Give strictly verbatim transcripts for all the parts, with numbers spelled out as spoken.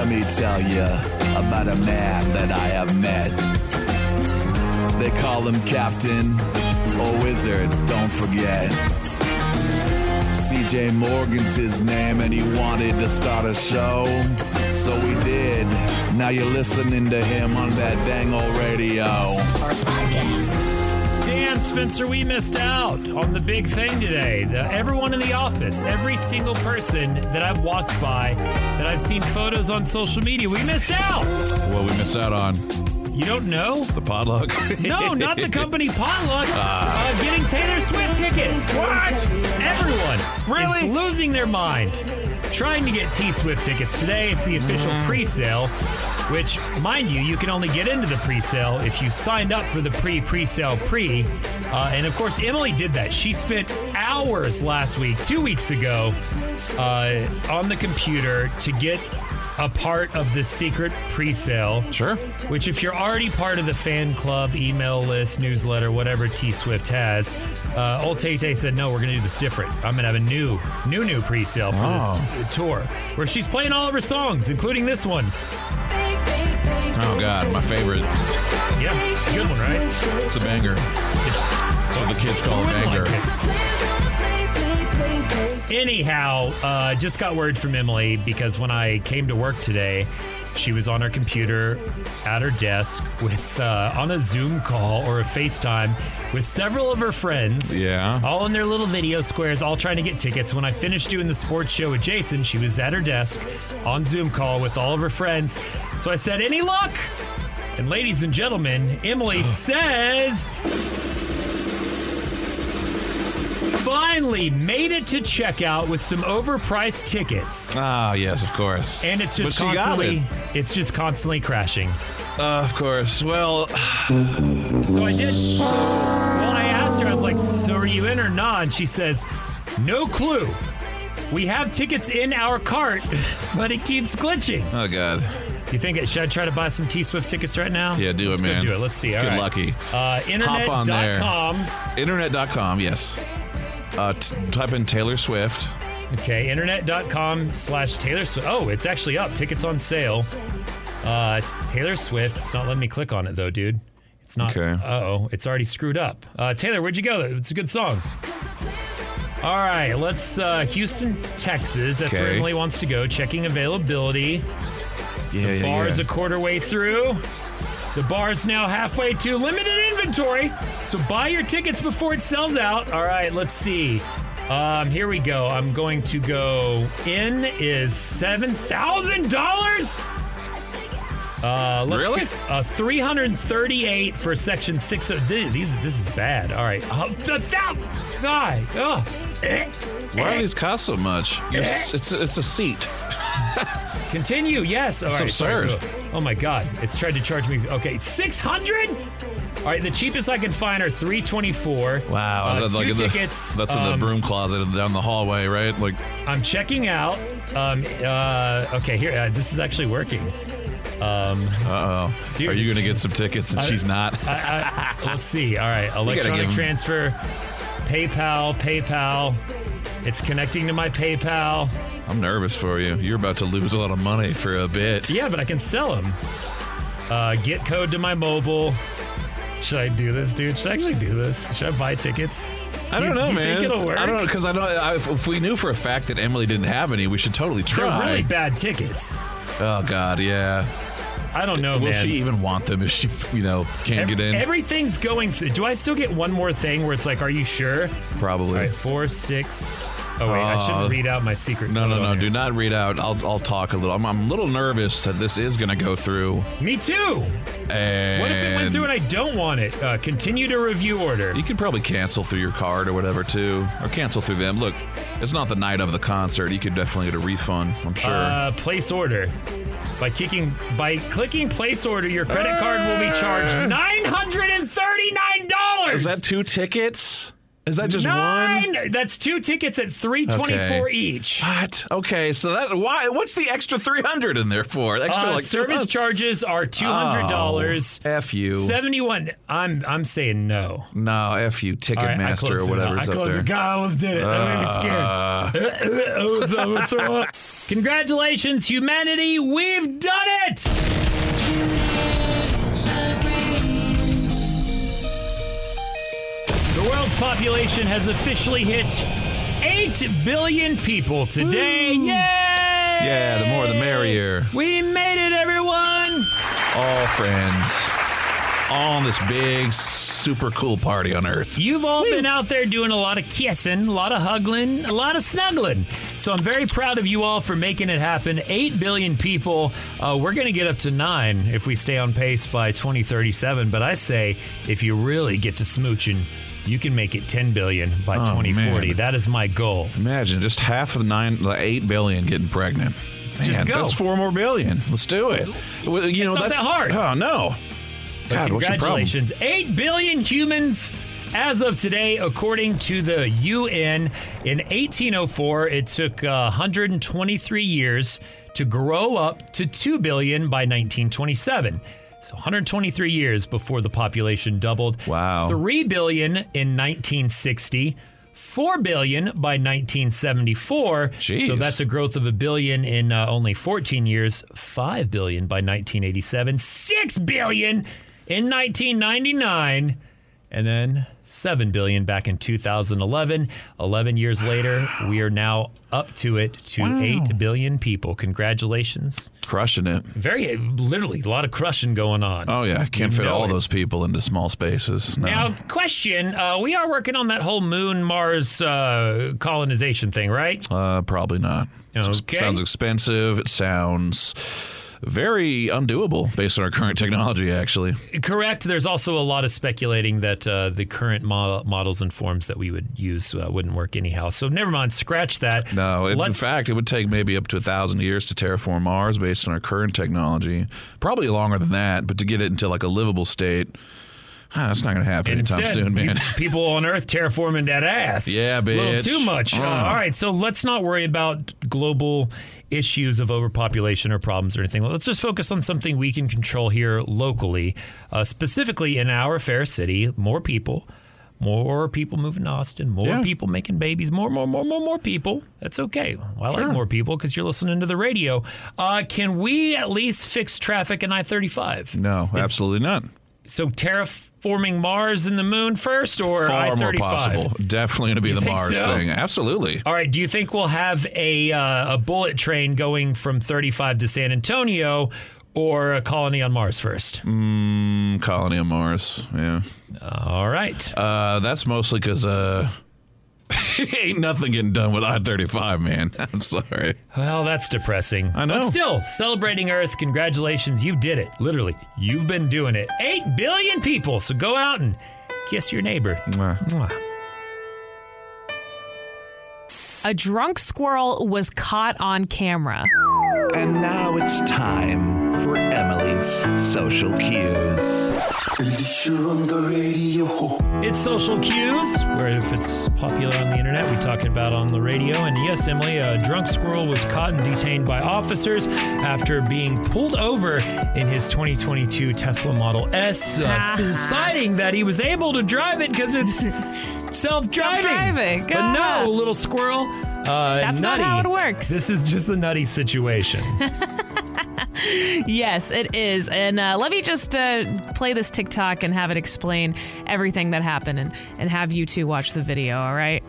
Let me tell you about a man that I have met. They call him Captain or Wizard, don't forget. C J Morgan's his name, and he wanted to start a show, so we did. Now you're listening to him on that dang old radio. Our podcast. Dan, Spencer, we missed out on the big thing today. The, everyone in the office, every single person that I've walked by, that I've seen photos on social media, we missed out. What we missed out on? You don't know? The potluck? No, not the company potluck. Uh, uh, getting Taylor Swift tickets. What? Everyone really? is losing their mind trying to get T-Swift tickets today. It's the official pre-sale, which, mind you, you can only get into the pre-sale if you signed up for the pre-pre-sale pre. Uh, and, of course, Emily did that. She spent hours last week, two weeks ago, uh, on the computer to get a part of the secret pre-sale. Sure. Which, if you're already part of the fan club, email list, newsletter, whatever T-Swift has, uh, old Tay Tay said, no, we're going to do this different. I'm going to have a new, new, new pre-sale for oh. this tour, where she's playing all of her songs, including this one. Oh, God, my favorite. Yeah, it's a good one, right? It's a banger. It's, it's what the kids call a banger. Like Anyhow, uh, just got word from Emily, because when I came to work today, she was on her computer at her desk with uh, on a Zoom call or a FaceTime with several of her friends. Yeah. All in their little video squares, all trying to get tickets. When I finished doing the sports show with Jason, she was at her desk on Zoom call with all of her friends. So I said, any luck? And ladies and gentlemen, Emily says... finally made it to checkout with some overpriced tickets. Ah, oh, yes, of course. And it's just constantly it. it's just constantly crashing. Uh, of course. Well, so I did. Well, I asked her, I was like, so are you in or not? And she says, no clue. We have tickets in our cart, but it keeps glitching. Oh, God. You think it, should I try to buy some T-Swift tickets right now? Yeah, do Let's it, man. Let's go do it. Let's see. Let's All get right. lucky. Uh, internet dot com. Internet dot com, yes. Uh, t- type in Taylor Swift. Okay, internet dot com slash Taylor Swift. Oh, it's actually up. Tickets on sale. Uh, it's Taylor Swift. It's not letting me click on it, though, dude. It's not. Okay. Uh-oh. It's already screwed up. Uh, Taylor, where'd you go? It's a good song. All right, let's uh, Houston, Texas. That's okay. Where Emily wants to go. Checking availability. Yeah, the yeah, bar's yeah. a quarter way through. The bar's now halfway to limited inventory, so buy your tickets before it sells out. All right, let's see. Um, here we go. I'm going to go in is seven thousand dollars. Uh, let's really? Get, uh, three hundred thirty-eight for section six of these. these this is bad. All right. Uh, the thousand. God. Oh. Why do these cost so much? You're, it's it's a seat. Continue. Yes. All That's right. absurd. Sorry. Oh my God! It's tried to charge me. Okay, six hundred. All right, the cheapest I can find are three twenty-four. Wow. Uh, that's two like tickets. The, that's um, in the broom closet down the hallway, right? Like I'm checking out. Um. Uh. Okay. Here. Uh, this is actually working. Um, Uh oh. Are you going to get some tickets and I, she's not? I, I, let's see. All right. Electronic transfer, PayPal, PayPal. It's connecting to my PayPal. I'm nervous for you. You're about to lose a lot of money for a bit. Yeah, but I can sell them. Uh, get code to my mobile. Should I do this, dude? Should I actually do this? Should I buy tickets? I don't know, man. Do you think it'll work? I don't know, because I don't. I, if we knew for a fact that Emily didn't have any, we should totally try. They're really bad tickets. Oh, God, yeah. I don't know, man. Will she even want them if she, you know, can't Every, get in? Everything's going through. Do I still get one more thing where it's like, are you sure? Probably. All right, four, six. Oh, wait, uh, I shouldn't read out my secret. No, no, no, here. Do not read out. I'll I'll talk a little. I'm, I'm a little nervous that this is going to go through. Me too. And what if it went through and I don't want it? Uh, continue to review order. You can probably cancel through your card or whatever, too. Or cancel through them. Look, it's not the night of the concert. You could definitely get a refund, I'm sure. Uh, place order. By kicking, by clicking place order, your credit card will be charged nine hundred thirty-nine dollars. Is that two tickets? Is that just Nine? one? That's two tickets at three twenty-four okay. each. What? Okay, so that why? What's the extra three hundred in there for? Extra uh, like service charges are two hundred dollars. Oh, F you. seventy-one. I'm I'm saying no. No, F you, Ticketmaster right, or whatever's up, up there. I God, I almost did it. That made me scared. I was, I was throw up. Congratulations, humanity! We've done it. The world's population has officially hit eight billion people today. Woo. Yay! Yeah, the more the merrier. We made it, everyone! All friends. All in this big, super cool party on Earth. You've all Woo. been out there doing a lot of kissing, a lot of huggling, a lot of snuggling. So I'm very proud of you all for making it happen. eight billion people. Uh, we're going to get up to nine if we stay on pace by twenty thirty-seven. But I say, if you really get to smooching, you can make it ten billion by oh, twenty forty. Man. That is my goal. Imagine just half of the nine, like eight billion getting pregnant. Man, just go. That's four more billion. Let's do it. You know, it's not that's, that hard. Oh, no. God, congratulations. eight billion humans as of today, according to the U N. In eighteen oh four, it took uh, one hundred twenty-three years to grow up to two billion by nineteen twenty-seven. So one hundred twenty-three years before the population doubled. Wow. three billion in nineteen sixty, four billion by nineteen seventy-four. Jeez. So that's a growth of a billion in uh, only fourteen years, five billion by nineteen eighty-seven, six billion in nineteen ninety-nine, and then seven billion back in two thousand eleven. eleven years later, we are now up to it to wow. eight billion people. Congratulations. Crushing it. Very, literally, a lot of crushing going on. Oh, yeah. I can't you fit all it. those people into small spaces. No. Now, question. Uh, we are working on that whole Moon, Mars uh, colonization thing, right? Uh, probably not. Okay. It sounds expensive. It sounds... very undoable based on our current technology, actually. Correct. There's also a lot of speculating that uh, the current mo- models and forms that we would use uh, wouldn't work anyhow. So never mind. Scratch that. No. It, in fact, it would take maybe up to one thousand years to terraform Mars based on our current technology. Probably longer than that, but to get it into like a livable state... Huh, that's not going to happen anytime soon, man. People on Earth terraforming that ass. Yeah, bitch. A little too much. Uh. Uh, all right, so let's not worry about global issues of overpopulation or problems or anything. Let's just focus on something we can control here locally, uh, specifically in our fair city, more people. More people moving to Austin, more yeah. people making babies, more, more, more, more, more people. That's okay. Well, I sure. like more people because you're listening to the radio. Uh, can we at least fix traffic in I thirty-five? No, it's, absolutely not. So terraforming Mars and the Moon first, or I thirty-five? Far more possible. Definitely going to be the Mars so? thing. Absolutely. All right. Do you think we'll have a uh, a bullet train going from thirty-five to San Antonio, or a colony on Mars first? Mm, colony on Mars. Yeah. All right. Uh, that's mostly because. Uh, Ain't nothing getting done with I thirty-five, man. I'm sorry. Well, that's depressing. I know. But still, celebrating Earth. Congratulations. You did it. Literally. You've been doing it. Eight billion people. So go out and kiss your neighbor. Mwah. Mwah. A drunk squirrel was caught on camera. And now it's time for Emily's Social Cues. It's Social Cues, where if it's popular on the internet, we talk about on the radio. And yes, Emily, a drunk squirrel was caught and detained by officers after being pulled over in his twenty twenty-two Tesla Model S, uh, deciding that he was able to drive it because it's self-driving. self-driving. But ah. no, little squirrel, uh, that's nutty. Not how it works. This is just a nutty situation. Yes, it is. And uh, let me just uh, play this TikTok and have it explain everything that happened and, and have you two watch the video, all right?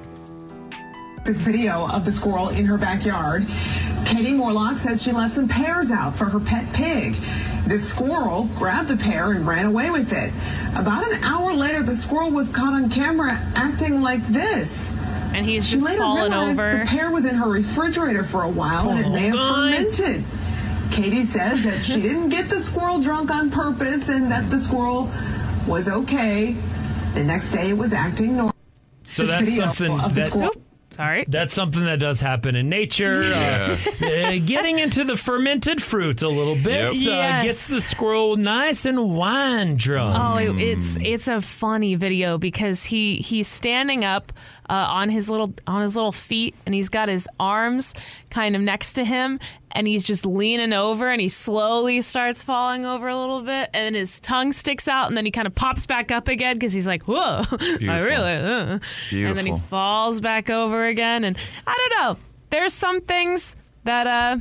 This video of the squirrel in her backyard. Katie Morlock says she left some pears out for her pet pig. This squirrel grabbed a pear and ran away with it. About an hour later, the squirrel was caught on camera acting like this. And he's just fallen over. The pear was in her refrigerator for a while oh, and it may have God. fermented. Katie says that she didn't get the squirrel drunk on purpose and that the squirrel was okay. The next day it was acting normal. So that's something that... Sorry. That's something that does happen in nature. Yeah. Uh, uh, getting into the fermented fruits a little bit. Yep. Uh, yes. Gets the squirrel nice and wine drunk. Oh, it, it's it's a funny video because he, he's standing up uh, on his little on his little feet, and he's got his arms kind of next to him, and he's just leaning over, and he slowly starts falling over a little bit, and then his tongue sticks out, and then he kind of pops back up again because he's like, whoa, Beautiful. I really, uh. Beautiful. And then he falls back over again, and I don't know. There's some things that uh,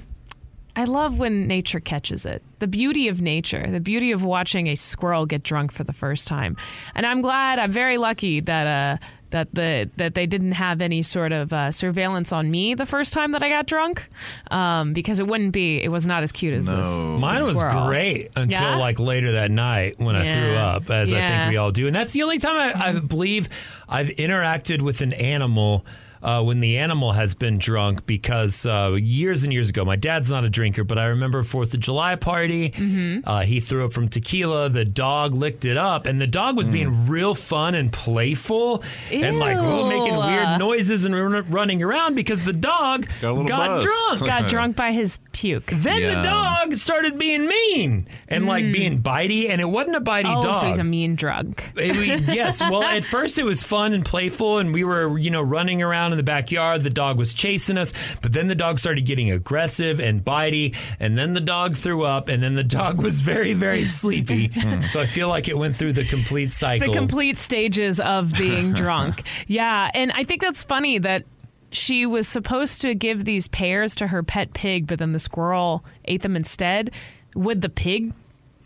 I love when nature catches it. The beauty of nature, the beauty of watching a squirrel get drunk for the first time. And I'm glad, I'm very lucky that uh, that the that they didn't have any sort of uh, surveillance on me the first time that I got drunk, um, because it wouldn't be, it was not as cute as no. this. Mine this was great until yeah? like later that night when yeah. I threw up, as yeah. I think we all do. And that's the only time I, I believe I've interacted with an animal Uh, when the animal has been drunk, because uh, years and years ago, my dad's not a drinker, but I remember fourth of July party. Mm-hmm. Uh, he threw up from tequila. The dog licked it up, and the dog was mm. being real fun and playful. Ew. And like oh, making weird noises and r- running around because the dog got, got drunk. Got drunk by his puke. Then yeah. the dog started being mean and mm. like being bitey, and it wasn't a bitey oh, dog. Oh, so he's a mean drunk. It, we, yes. Well, at first it was fun and playful, and we were, you know, running around in the backyard. The dog was chasing us, but then the dog started getting aggressive and bitey, and then the dog threw up, and then the dog was very, very sleepy. Mm. So I feel like it went through the complete cycle. The complete stages of being drunk. Yeah, and I think that's funny that she was supposed to give these pears to her pet pig, but then the squirrel ate them instead. Would the pig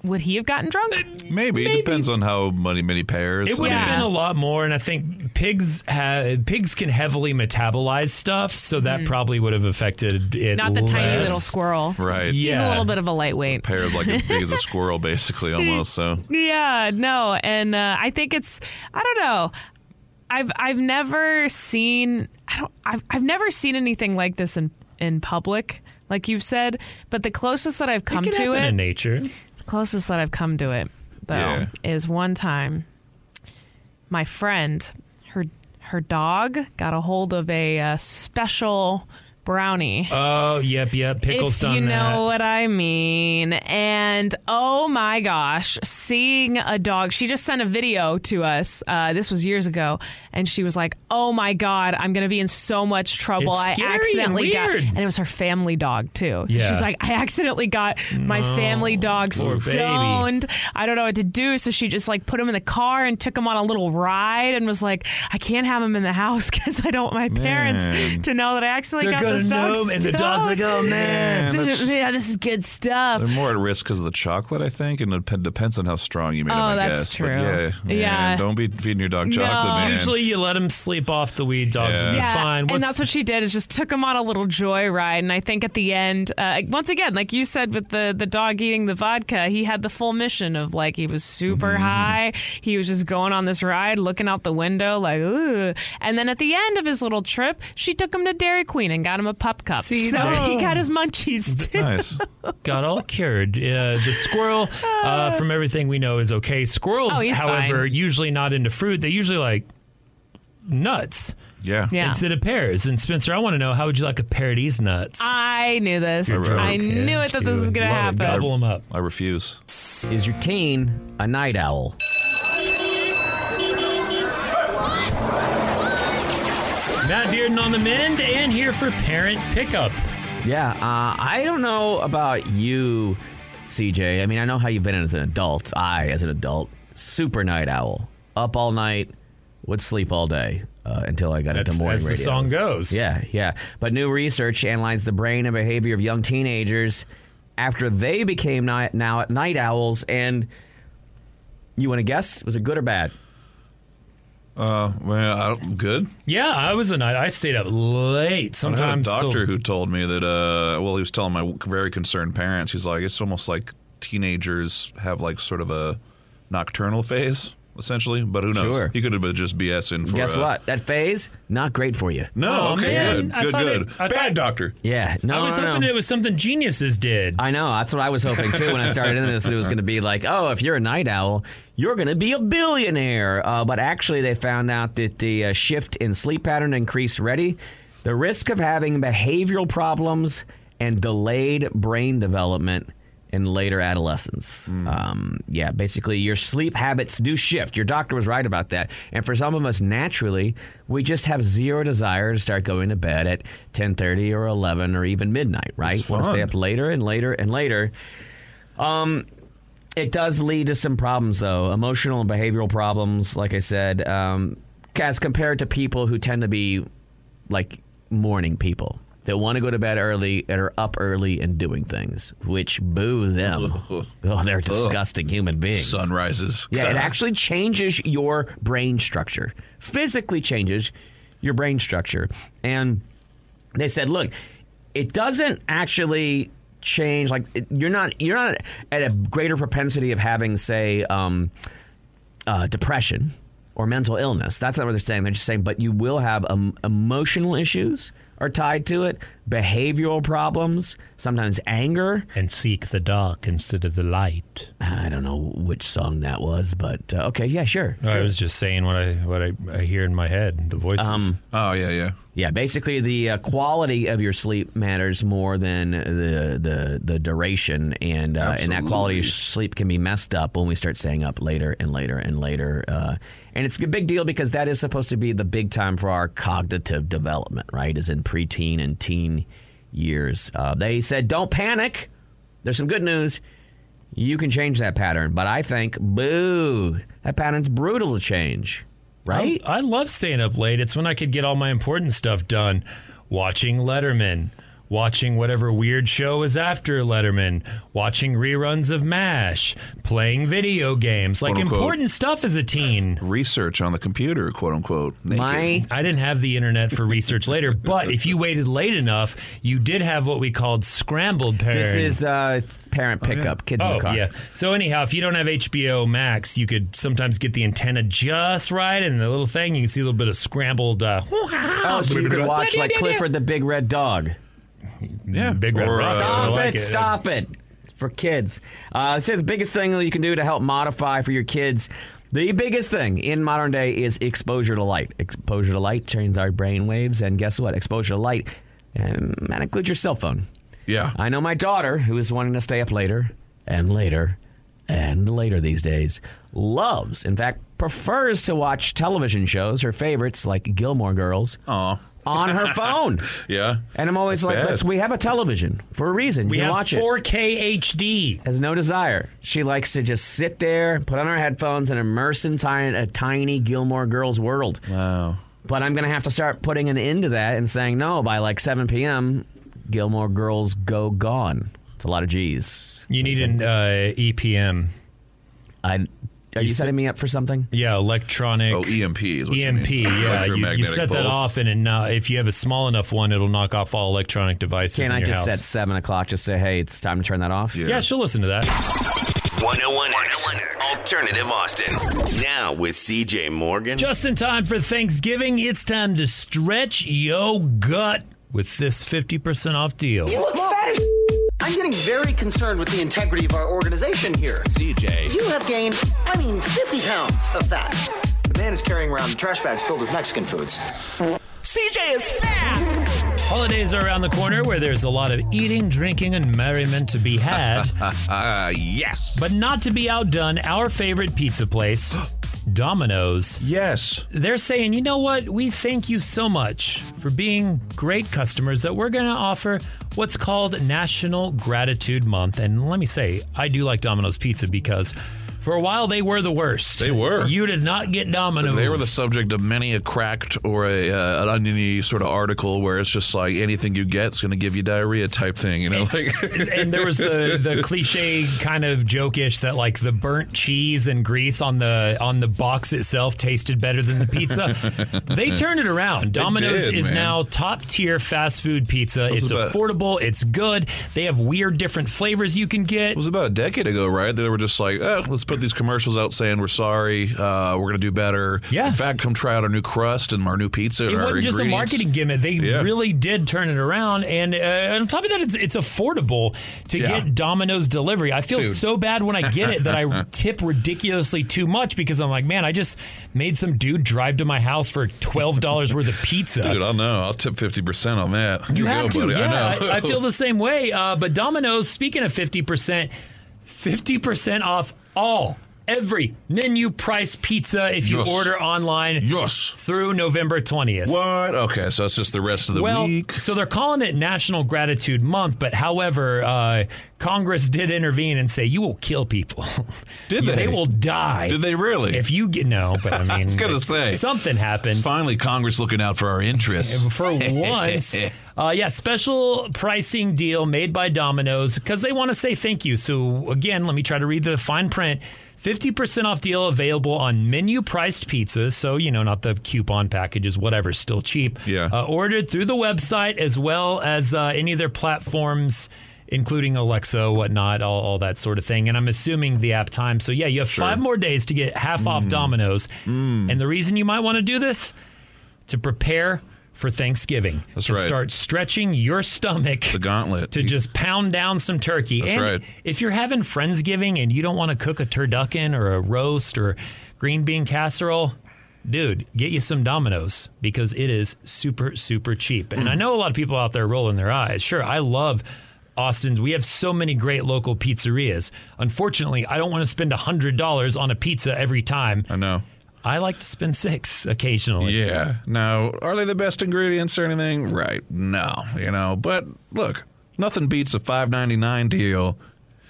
Would he have gotten drunk? Maybe. Maybe. It depends on how many, many pears. It would yeah. have been a lot more, and I think pigs have, pigs can heavily metabolize stuff, so that mm. probably would have affected it Not the less. Tiny little squirrel. Right. Yeah. He's a little bit of a lightweight. The pear's like as big as a squirrel, basically, almost. So. Yeah, no, and uh, I think it's, I don't know. I've I've never seen, I don't, I've, I've never seen anything like this in, in public, like you've said, but the closest that I've come it can to it. in nature. Closest that I've come to it, though, yeah. is one time my friend, her her dog got a hold of a uh, special brownie. Oh, yep, yep. Pickles done that. If you know what I mean. And oh my gosh, seeing a dog. She just sent a video to us. Uh, this was years ago. And she was like, oh my God, I'm going to be in so much trouble. It's I scary accidentally and weird. got. And it was her family dog, too. Yeah. She was like, I accidentally got my no, family dog stoned. Baby. I don't know what to do. So she just like put him in the car and took him on a little ride and was like, I can't have him in the house because I don't want my parents Man. to know that I accidentally They're got And the dog's like, oh, man. This, yeah, this is good stuff. They're more at risk because of the chocolate, I think, and it depends on how strong you made oh, them, I guess. Oh, that's true. But yeah, man, yeah. Don't be feeding your dog chocolate, no. man. Usually you let him sleep off the weed, dogs yeah. will be yeah. fine. What's... And that's what she did, is just took him on a little joy ride. And I think at the end, uh, once again, like you said with the, the dog eating the vodka, he had the full mission of, like, he was super mm-hmm. high. He was just going on this ride, looking out the window, like, ooh. And then at the end of his little trip, she took him to Dairy Queen and got him a pup cup. See, so there. He got his munchies too. Nice. Got all cured. Uh, the squirrel, uh, from everything we know, is okay. Squirrels, oh, however, fine. usually not into fruit. They usually like nuts. Yeah. yeah. Instead of pears. And Spencer, I want to know, how would you like a pear of these nuts? I knew this. Right. I knew it that this was going to happen. Double them up. I refuse. Is your teen a night owl? Matt Bearden on the mend and here for Parent Pickup. Yeah, uh, I don't know about you, C J. I mean, I know how you've been as an adult. I, as an adult, super night owl. Up all night, would sleep all day uh, until I got That's, into morning radio. As the song goes. Yeah, yeah. But new research analyzed the brain and behavior of young teenagers after they became night, now night owls. And you want to guess? Was it good or bad? Uh, well, I don't, good. Yeah, I was a night. I stayed up late. Sometimes. I had a doctor still... who told me that. Uh, well, he was telling my very concerned parents. He's like, it's almost like teenagers have like sort of a nocturnal phase. essentially, but who knows? Sure. He could have been just BSing for Guess uh, what? That phase, not great for you. No, oh, okay, man. good, good, good. It, Bad thought, doctor. Yeah. No, I was no, hoping no. it was something geniuses did. I know. That's what I was hoping, too, when I started into this, that it was going to be like, oh, if you're a night owl, you're going to be a billionaire. Uh, but actually, they found out that the uh, shift in sleep pattern increased ready the risk of having behavioral problems and delayed brain development in later adolescence. Mm. Um, yeah, basically your sleep habits do shift. Your doctor was right about that. And for some of us, naturally, we just have zero desire to start going to bed at ten thirty or eleven or even midnight, right? We want to stay up later and later and later. Um, it does lead to some problems, though. Emotional and behavioral problems, like I said, um, as compared to people who tend to be like morning people. That want to go to bed early and are up early and doing things, which boo them. Oh, they're disgusting human beings. Sunrises. Yeah, it actually changes your brain structure, physically changes your brain structure. And they said, look, it doesn't actually change. Like you're not you're not at a greater propensity of having, say, um, uh, depression or mental illness. That's not what they're saying. They're just saying, but you will have um, emotional issues. Are tied to it, behavioral problems, sometimes anger. And seek the dark instead of the light. I don't know which song that was, but uh, okay, yeah, sure, no, sure. I was just saying what I what I, I hear in my head, the voices. Um, oh, yeah, yeah. Yeah, basically the uh, quality of your sleep matters more than the the, the duration, and, uh, and that quality of sleep can be messed up when we start staying up later and later and later. Uh, and it's a big deal because that is supposed to be the big time for our cognitive development, right, is in preteen and teen years. Uh, they said, don't panic. There's some good news. You can change that pattern. But I think, boo, that pattern's brutal to change, right? I, I love staying up late. It's when I could get all my important stuff done. Watching Letterman, watching whatever weird show is after Letterman, watching reruns of MASH, playing video games, like quote, important unquote, stuff as a teen. Research on the computer, quote unquote. My- I didn't have the internet for research later, but if you waited late enough, you did have what we called scrambled parent. This is uh, parent pickup, oh, yeah. kids oh, in the car. Yeah. So anyhow, if you don't have H B O Max, you could sometimes get the antenna just right and the little thing, you can see a little bit of scrambled. Uh, oh, so you could watch like Clifford the Big Red Dog. Yeah, Big Red or, uh, Stop like it, it! Stop it! For kids, uh, so the biggest thing that you can do to help modify for your kids, the biggest thing in modern day is exposure to light. Exposure to light turns our brain waves, and guess what? Exposure to light, and that includes your cell phone. Yeah, I know my daughter, who is wanting to stay up later and later and later these days, loves. In fact, prefers to watch television shows, her favorites like Gilmore Girls. Aw. On her phone. Yeah. And I'm always That's like, Let's, we have a television for a reason. We you have watch four K it. H D. Has no desire. She likes to just sit there, put on her headphones, and immerse in t- a tiny Gilmore Girls world. Wow. But I'm going to have to start putting an end to that and saying, no, by like seven p.m., Gilmore Girls go gone. It's a lot of G's. You need an uh, E P M. I... Are you, you setting set, me up for something? Yeah, electronic. Oh, E M P is what E M P, you mean. Yeah. you, you set pulse. That off, and, and uh, if you have a small enough one, it'll knock off all electronic devices Can't in I your house. Can I just set seven o'clock, just say, hey, it's time to turn that off? Yeah, yeah she'll listen to that. one oh one X, Alternative Austin. Now with C J Morgan. Just in time for Thanksgiving, it's time to stretch your gut with this fifty percent off deal. You look fat as I'm getting very concerned with the integrity of our organization here. C J. You have gained, I mean, fifty pounds of fat. The man is carrying around trash bags filled with Mexican foods. C J is fat! Holidays are around the corner where there's a lot of eating, drinking, and merriment to be had. uh, yes! But not to be outdone, our favorite pizza place... Domino's. Yes. They're saying, you know what? We thank you so much for being great customers that we're going to offer what's called National Gratitude Month. And let me say, I do like Domino's Pizza because for a while they were the worst. They were. You did not get Domino's. They were the subject of many a cracked or a, uh, an oniony sort of article where it's just like anything you get's going to give you diarrhea type thing. You know, and, like and there was the, the cliche kind of joke-ish that like the burnt cheese and grease on the on the box itself tasted better than the pizza. They turned it around. Domino's did, is man. now top-tier fast food pizza. It it's about, affordable. It's good. They have weird different flavors you can get. It was about a decade ago, right? They were just like, oh, let's put put these commercials out saying we're sorry, uh, we're going to do better. Yeah. In fact, come try out our new crust and our new pizza. It wasn't just a marketing gimmick. They yeah. really did turn it around. And uh, on top of that, it's it's affordable to yeah. get Domino's delivery. I feel Dude. so bad when I get it that I tip ridiculously too much because I'm like, man, I just made some dude drive to my house for twelve dollars worth of pizza. Dude, I know. I'll tip fifty percent on that. You, you have go, to. Buddy. Yeah, I know. I, I feel the same way. Uh, but Domino's, speaking of fifty percent, fifty percent off all, every menu price pizza if you yes. order online yes. through November twentieth. What? Okay, so it's just the rest of the well, week. So they're calling it National Gratitude Month, but however, uh, Congress did intervene and say, you will kill people. Did they? They will die. Did they really? If you get, no, but I mean. I was going to say. Something happened. Finally, Congress looking out for our interests. For once. Uh, yeah, special pricing deal made by Domino's because they want to say thank you. So, again, let me try to read the fine print. fifty percent off deal available on menu-priced pizzas. So, you know, not the coupon packages, whatever, still cheap. Yeah. Uh, ordered through the website as well as uh, any of their platforms, including Alexa, whatnot, all, all that sort of thing. And I'm assuming the app time. So, yeah, you have sure. five more days to get half mm. off Domino's. Mm. And the reason you might want to do this, to prepare for Thanksgiving. That's right. Start stretching your stomach. The gauntlet. To just pound down some turkey. That's and right. If you're having Friendsgiving and you don't want to cook a turducken or a roast or green bean casserole, dude, get you some Domino's because it is super, super cheap. And mm. I know a lot of people out there rolling their eyes. Sure, I love Austin, we have so many great local pizzerias. Unfortunately, I don't want to spend one hundred dollars on a pizza every time. I know. I like to spend six occasionally. Yeah. Now, are they the best ingredients or anything? Right. No. You know, but look, nothing beats a five ninety-nine deal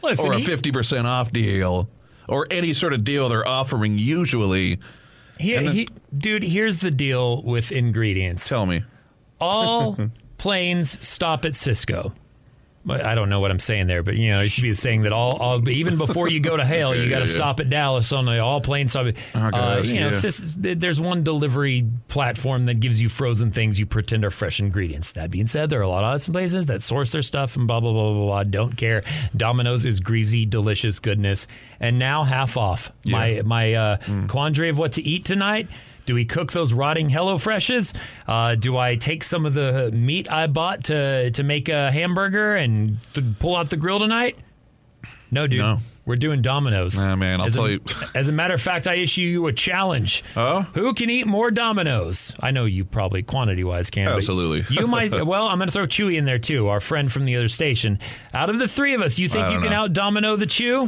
Listen, or a fifty percent off deal or any sort of deal they're offering usually. Here, then, he, dude, here's the deal with ingredients. Tell me. All planes stop at Cisco. I don't know what I'm saying there, but you know, you should be saying that all, all even before you go to hell, yeah, you got to yeah, stop yeah. at Dallas on the all plane stop. At, oh, gosh, uh, you yeah. know, sis, there's one delivery platform that gives you frozen things you pretend are fresh ingredients. That being said, there are a lot of awesome places that source their stuff and blah blah blah blah blah. Don't care. Domino's is greasy, delicious goodness, and now half off. Yeah. My my uh, mm. quandary of what to eat tonight. Do we cook those rotting HelloFreshes? Uh, do I take some of the meat I bought to, to make a hamburger and th- pull out the grill tonight? No, dude. No. We're doing Domino's. Nah, man, I'll as tell a, you. As a matter of fact, I issue you a challenge. Oh? Who can eat more Domino's? I know you probably quantity-wise can. Absolutely. You might. Well, I'm going to throw Chewy in there, too, our friend from the other station. Out of the three of us, you think you know. can out-domino the Chew? Uh,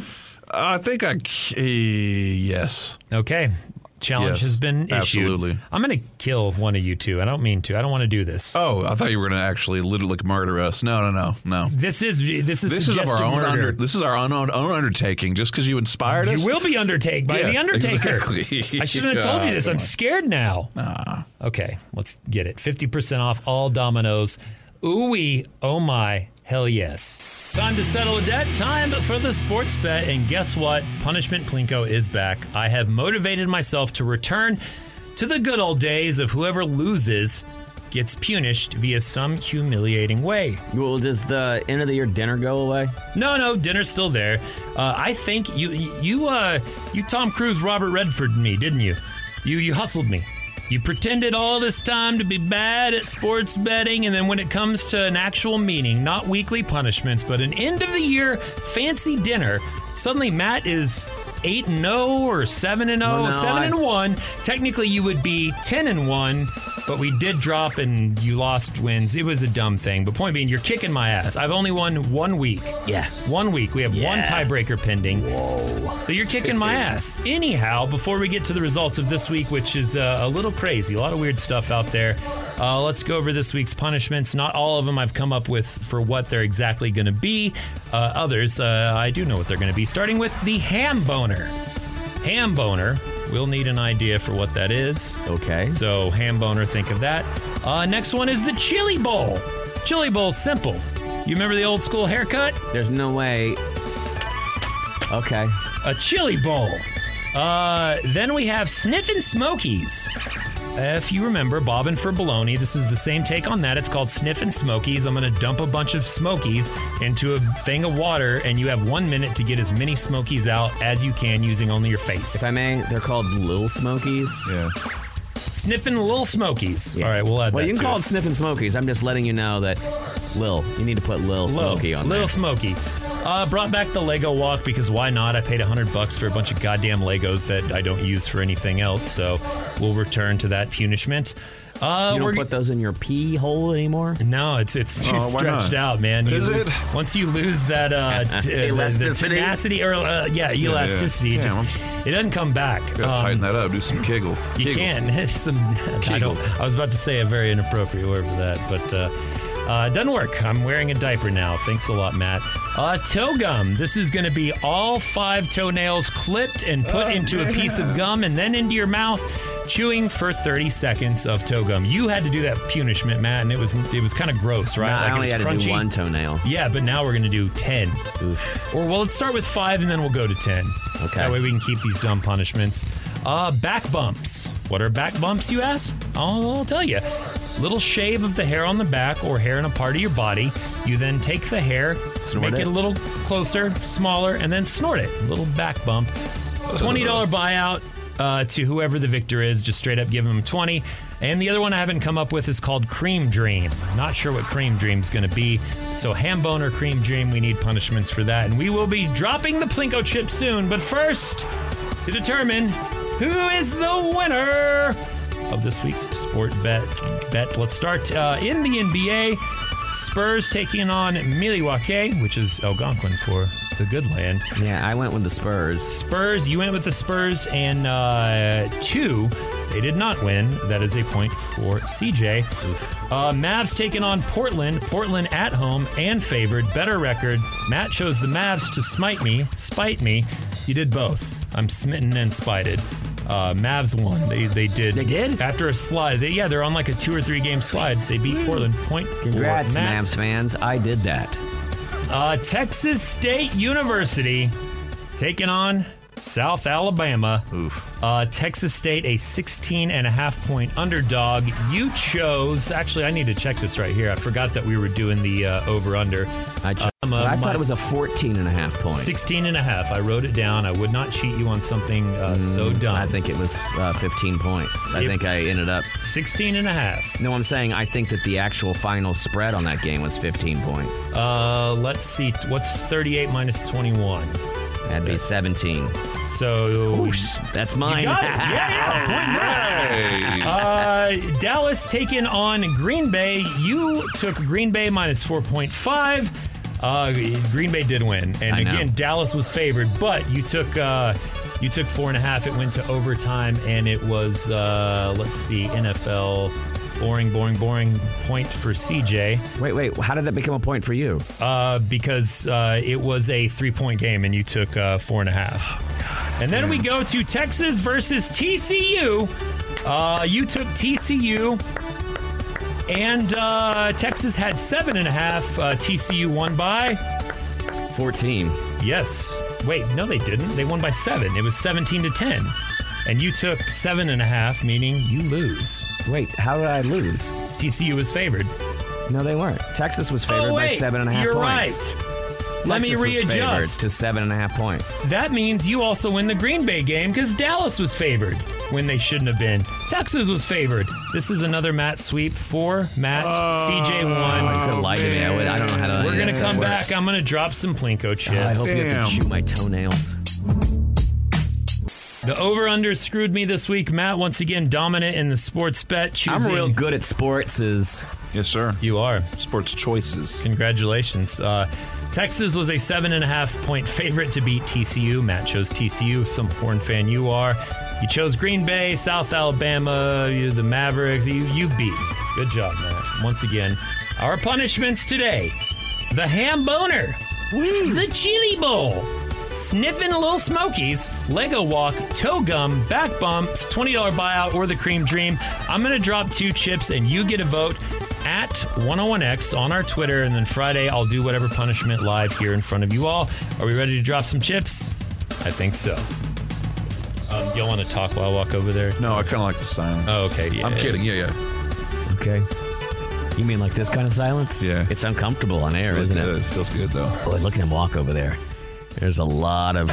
I think I uh, yes. Okay. Challenge yes, has been issued. Absolutely. I'm going to kill one of you two. I don't mean to. I don't want to do this. Oh, I thought you were going to actually literally murder us. No, no, no, no. This is this is this is our own under, This is our own own undertaking. Just because you inspired you us, you will be undertaken by yeah, the Undertaker. Exactly. I shouldn't have told you this. I'm scared now. Nah. Okay, let's get it. fifty percent off all Domino's. Ooh-wee, oh my, hell yes. Time to settle a debt, time for the sports bet, and guess what? Punishment Plinko is back. I have motivated myself to return to the good old days of whoever loses gets punished via some humiliating way. Well, does the end of the year dinner go away? No, no, dinner's still there. Uh, I think you, you, uh, you Tom Cruise, Robert Redford me, didn't you? You, you hustled me. You pretended all this time to be bad at sports betting, and then when it comes to an actual meeting, not weekly punishments, but an end-of-the-year fancy dinner, suddenly Matt is eight and oh or seven and oh, well, no, seven and one. I... Technically, you would be ten and one, but we did drop and you lost wins. It was a dumb thing, but point being, you're kicking my ass. I've only won one week. Yeah. One week. We have yeah. one tiebreaker pending. Whoa. So you're kicking my ass. Anyhow, before we get to the results of this week, which is uh, a little crazy, a lot of weird stuff out there, uh, let's go over this week's punishments. Not all of them I've come up with for what they're exactly going to be. Uh, others, uh, I do know what they're going to be, starting with the ham boner. Ham boner. We'll need an idea for what that is. Okay. So ham boner, think of that. Uh, next one is the chili bowl. Chili bowl, simple. You remember the old school haircut? There's no way. Okay. A chili bowl. Uh, then we have Sniffin' Smokies. If you remember, Bobbin for Bologna, this is the same take on that. It's called Sniffin' Smokies. I'm going to dump a bunch of Smokies into a thing of water, and you have one minute to get as many Smokies out as you can using only your face. If I may, they're called Lil Smokies. Yeah. Sniffin' Lil Smokies. Yeah. All right, we'll add well, that. Well, you can call it, it Sniffin' Smokies. I'm just letting you know that Lil, you need to put Lil, Lil Smokey on there. Lil Smokey. Uh, brought back the Lego walk because why not? I paid one hundred bucks for a bunch of goddamn Legos that I don't use for anything else, so we'll return to that punishment. Uh, you don't put those in your pee hole anymore? No, it's it's too oh, stretched out, man. You Is lose, it? Once you lose that uh, t- elasticity, the tenacity, or uh, yeah, elasticity, yeah, yeah. Just, it doesn't come back. You gotta um, tighten that up. Do some Kegels. You Kegels. can. some. Kegels. I don't. I was about to say a very inappropriate word for that, but. Uh, Uh, doesn't work. I'm wearing a diaper now. Thanks a lot, Matt. Uh, toe gum. This is going to be all five toenails clipped and put oh, into yeah. a piece of gum and then into your mouth, chewing for thirty seconds of toe gum. You had to do that punishment, Matt, and it was it was kind of gross, right? No, like I only it was had crunchy. to do one toenail. Yeah, but now we're going to do ten. Oof. Or, well, let's start with five and then we'll go to ten. Okay. That way we can keep these dumb punishments. Uh, back bumps. What are back bumps, you ask? I'll, I'll tell you. Little shave of the hair on the back or hair in a part of your body. You then take the hair, snort make it. it a little closer, smaller, and then snort it. Little back bump. twenty dollars buyout uh, to whoever the victor is. Just straight up give them twenty dollars. And the other one I haven't come up with is called Cream Dream. Not sure what Cream Dream's going to be. So ham bone or Cream Dream, we need punishments for that. And we will be dropping the Plinko chip soon. But first, to determine who is the winner of this week's sport bet. bet. Let's start uh, in the N B A. Spurs taking on Milwaukee, which is Algonquin for the good land. Yeah, I went with the Spurs. Spurs, you went with the Spurs, and uh, two, they did not win. That is a point for C J. Uh, Mavs taking on Portland. Portland at home and favored. Better record. Matt chose the Mavs to smite me. Spite me. You did both. I'm smitten and spited. Uh, Mavs won. They they did. They did? After a slide. They, yeah, they're on like a two or three game slide. They beat Portland. Point Congrats, for Mavs. Mavs fans. I did that. Uh, Texas State University taking on South Alabama. Oof. Uh, Texas State, a sixteen and a half point underdog. You chose. Actually, I need to check this right here. I forgot that we were doing the uh, over-under. I chose. Uh, Uh, I thought it was a fourteen and a half point. sixteen and a half. I wrote it down. I would not cheat you on something uh, mm, so dumb. I think it was uh, fifteen points. I it, think I ended up... sixteen and a half. No, I'm saying I think that the actual final spread on that game was fifteen points. Uh, let's see. What's thirty-eight minus twenty-one? That'd be seventeen. So... Oosh, that's mine. You got it. Yeah, yeah. Point nine. Uh, Dallas taking on Green Bay. You took Green Bay minus four point five. Uh, Green Bay did win, and again, Dallas was favored, but you took uh, you took four and a half. It went to overtime, and it was uh, let's see, N F L boring, boring, boring point for C J. Wait, wait, how did that become a point for you? Uh, because uh, it was a three point game, and you took uh, four and a half. And then we go to Texas versus T C U. Uh, you took T C U. And uh, Texas had seven and a half. Uh, T C U won by fourteen. Yes. Wait, no, they didn't. They won by seven. It was seventeen to ten. And you took seven and a half, meaning you lose. Wait, how did I lose? T C U was favored. No, they weren't. Texas was favored oh, wait, by seven and a half you're points. You're right. Let Texas me readjust was to seven and a half points. That means you also win the Green Bay game because Dallas was favored when they shouldn't have been. Texas was favored. This is another Matt sweep for Matt. Oh, C J won. You could lie to me. I, would, I don't know how to. We're gonna come back. I'm gonna drop some Plinko chips. Oh, I hope Damn. you have to chew my toenails. The over-under screwed me this week. Matt, once again, dominant in the sports bet. Choosing. I'm real good at sports. Is yes, sir. You are. Sports choices. Congratulations. Uh, Texas was a seven and a half point favorite to beat T C U. Matt chose T C U. Some horn fan you are. You chose Green Bay, South Alabama, you, the Mavericks. You, you beat. Good job, Matt. Once again, our punishments today. The ham boner. Woo. The chili bowl. Sniffin' Lil Smokies, Lego walk, toe gum, back bumps, twenty dollars buyout, or the cream dream. I'm going to drop two chips, and you get a vote at one oh one X on our Twitter, and then Friday I'll do whatever punishment live here in front of you all. Are we ready to drop some chips? I think so. Um, y'all want to talk while I walk over there? No, I kind of like the silence. Oh, okay. Yeah. I'm kidding. Yeah, yeah. Okay. You mean like this kind of silence? Yeah. It's uncomfortable on air, isn't it? It feels good, though. Boy, look at him walk over there. There's a lot of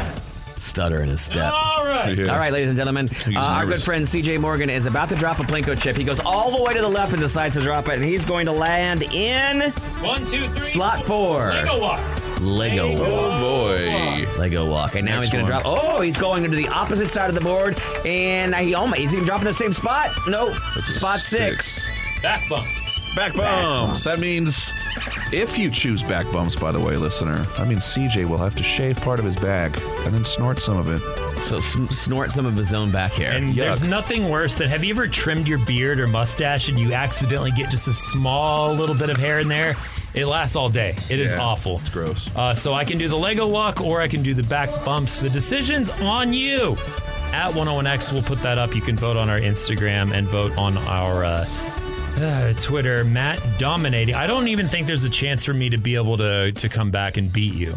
stutter in his step. All right. Yeah. All right, ladies and gentlemen. Uh, our good friend C J Morgan is about to drop a plinko chip. He goes all the way to the left and decides to drop it, and he's going to land in... One, two, three. Slot four. Lego walk. Lego, Lego walk. Oh, boy. Lego walk. And now Next he's going to drop... Oh, he's going into the opposite side of the board, and he almost, he's even dropping the same spot. Nope. That's spot six. six. Back bumps. Back bumps. back bumps. That means if you choose back bumps, by the way, listener, I mean C J will have to shave part of his back and then snort some of it. So sn- snort some of his own back hair. And Yuck. There's nothing worse than, have you ever trimmed your beard or mustache and you accidentally get just a small little bit of hair in there? It lasts all day. It yeah, is awful. It's gross. Uh, so I can do the Lego walk or I can do the back bumps. The decision's on you. At one oh one X, we'll put that up. You can vote on our Instagram and vote on our... Uh, Uh, Twitter, Matt dominating. I don't even think there's a chance for me to be able to, to come back and beat you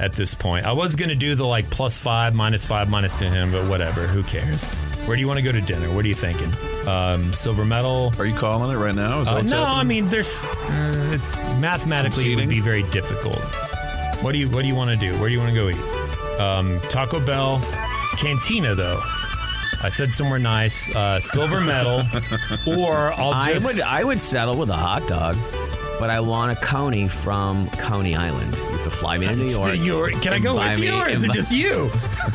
at this point. I was going to do the like plus five, minus five, minus to him, but whatever. Who cares? Where do you want to go to dinner? What are you thinking? Um, silver medal. Are you calling it right now? Is uh, no, happening? I mean, there's. Uh, it's mathematically Conceding? It would be very difficult. What do you What do you want to do? Where do you want to go eat? Um, Taco Bell, Cantina though. I said somewhere nice, uh, silver medal, or I'll just... I would, I would settle with a hot dog, but I want a Coney from Coney Island. You have to fly me to New York. Your, can I go with you, me, or is it just you?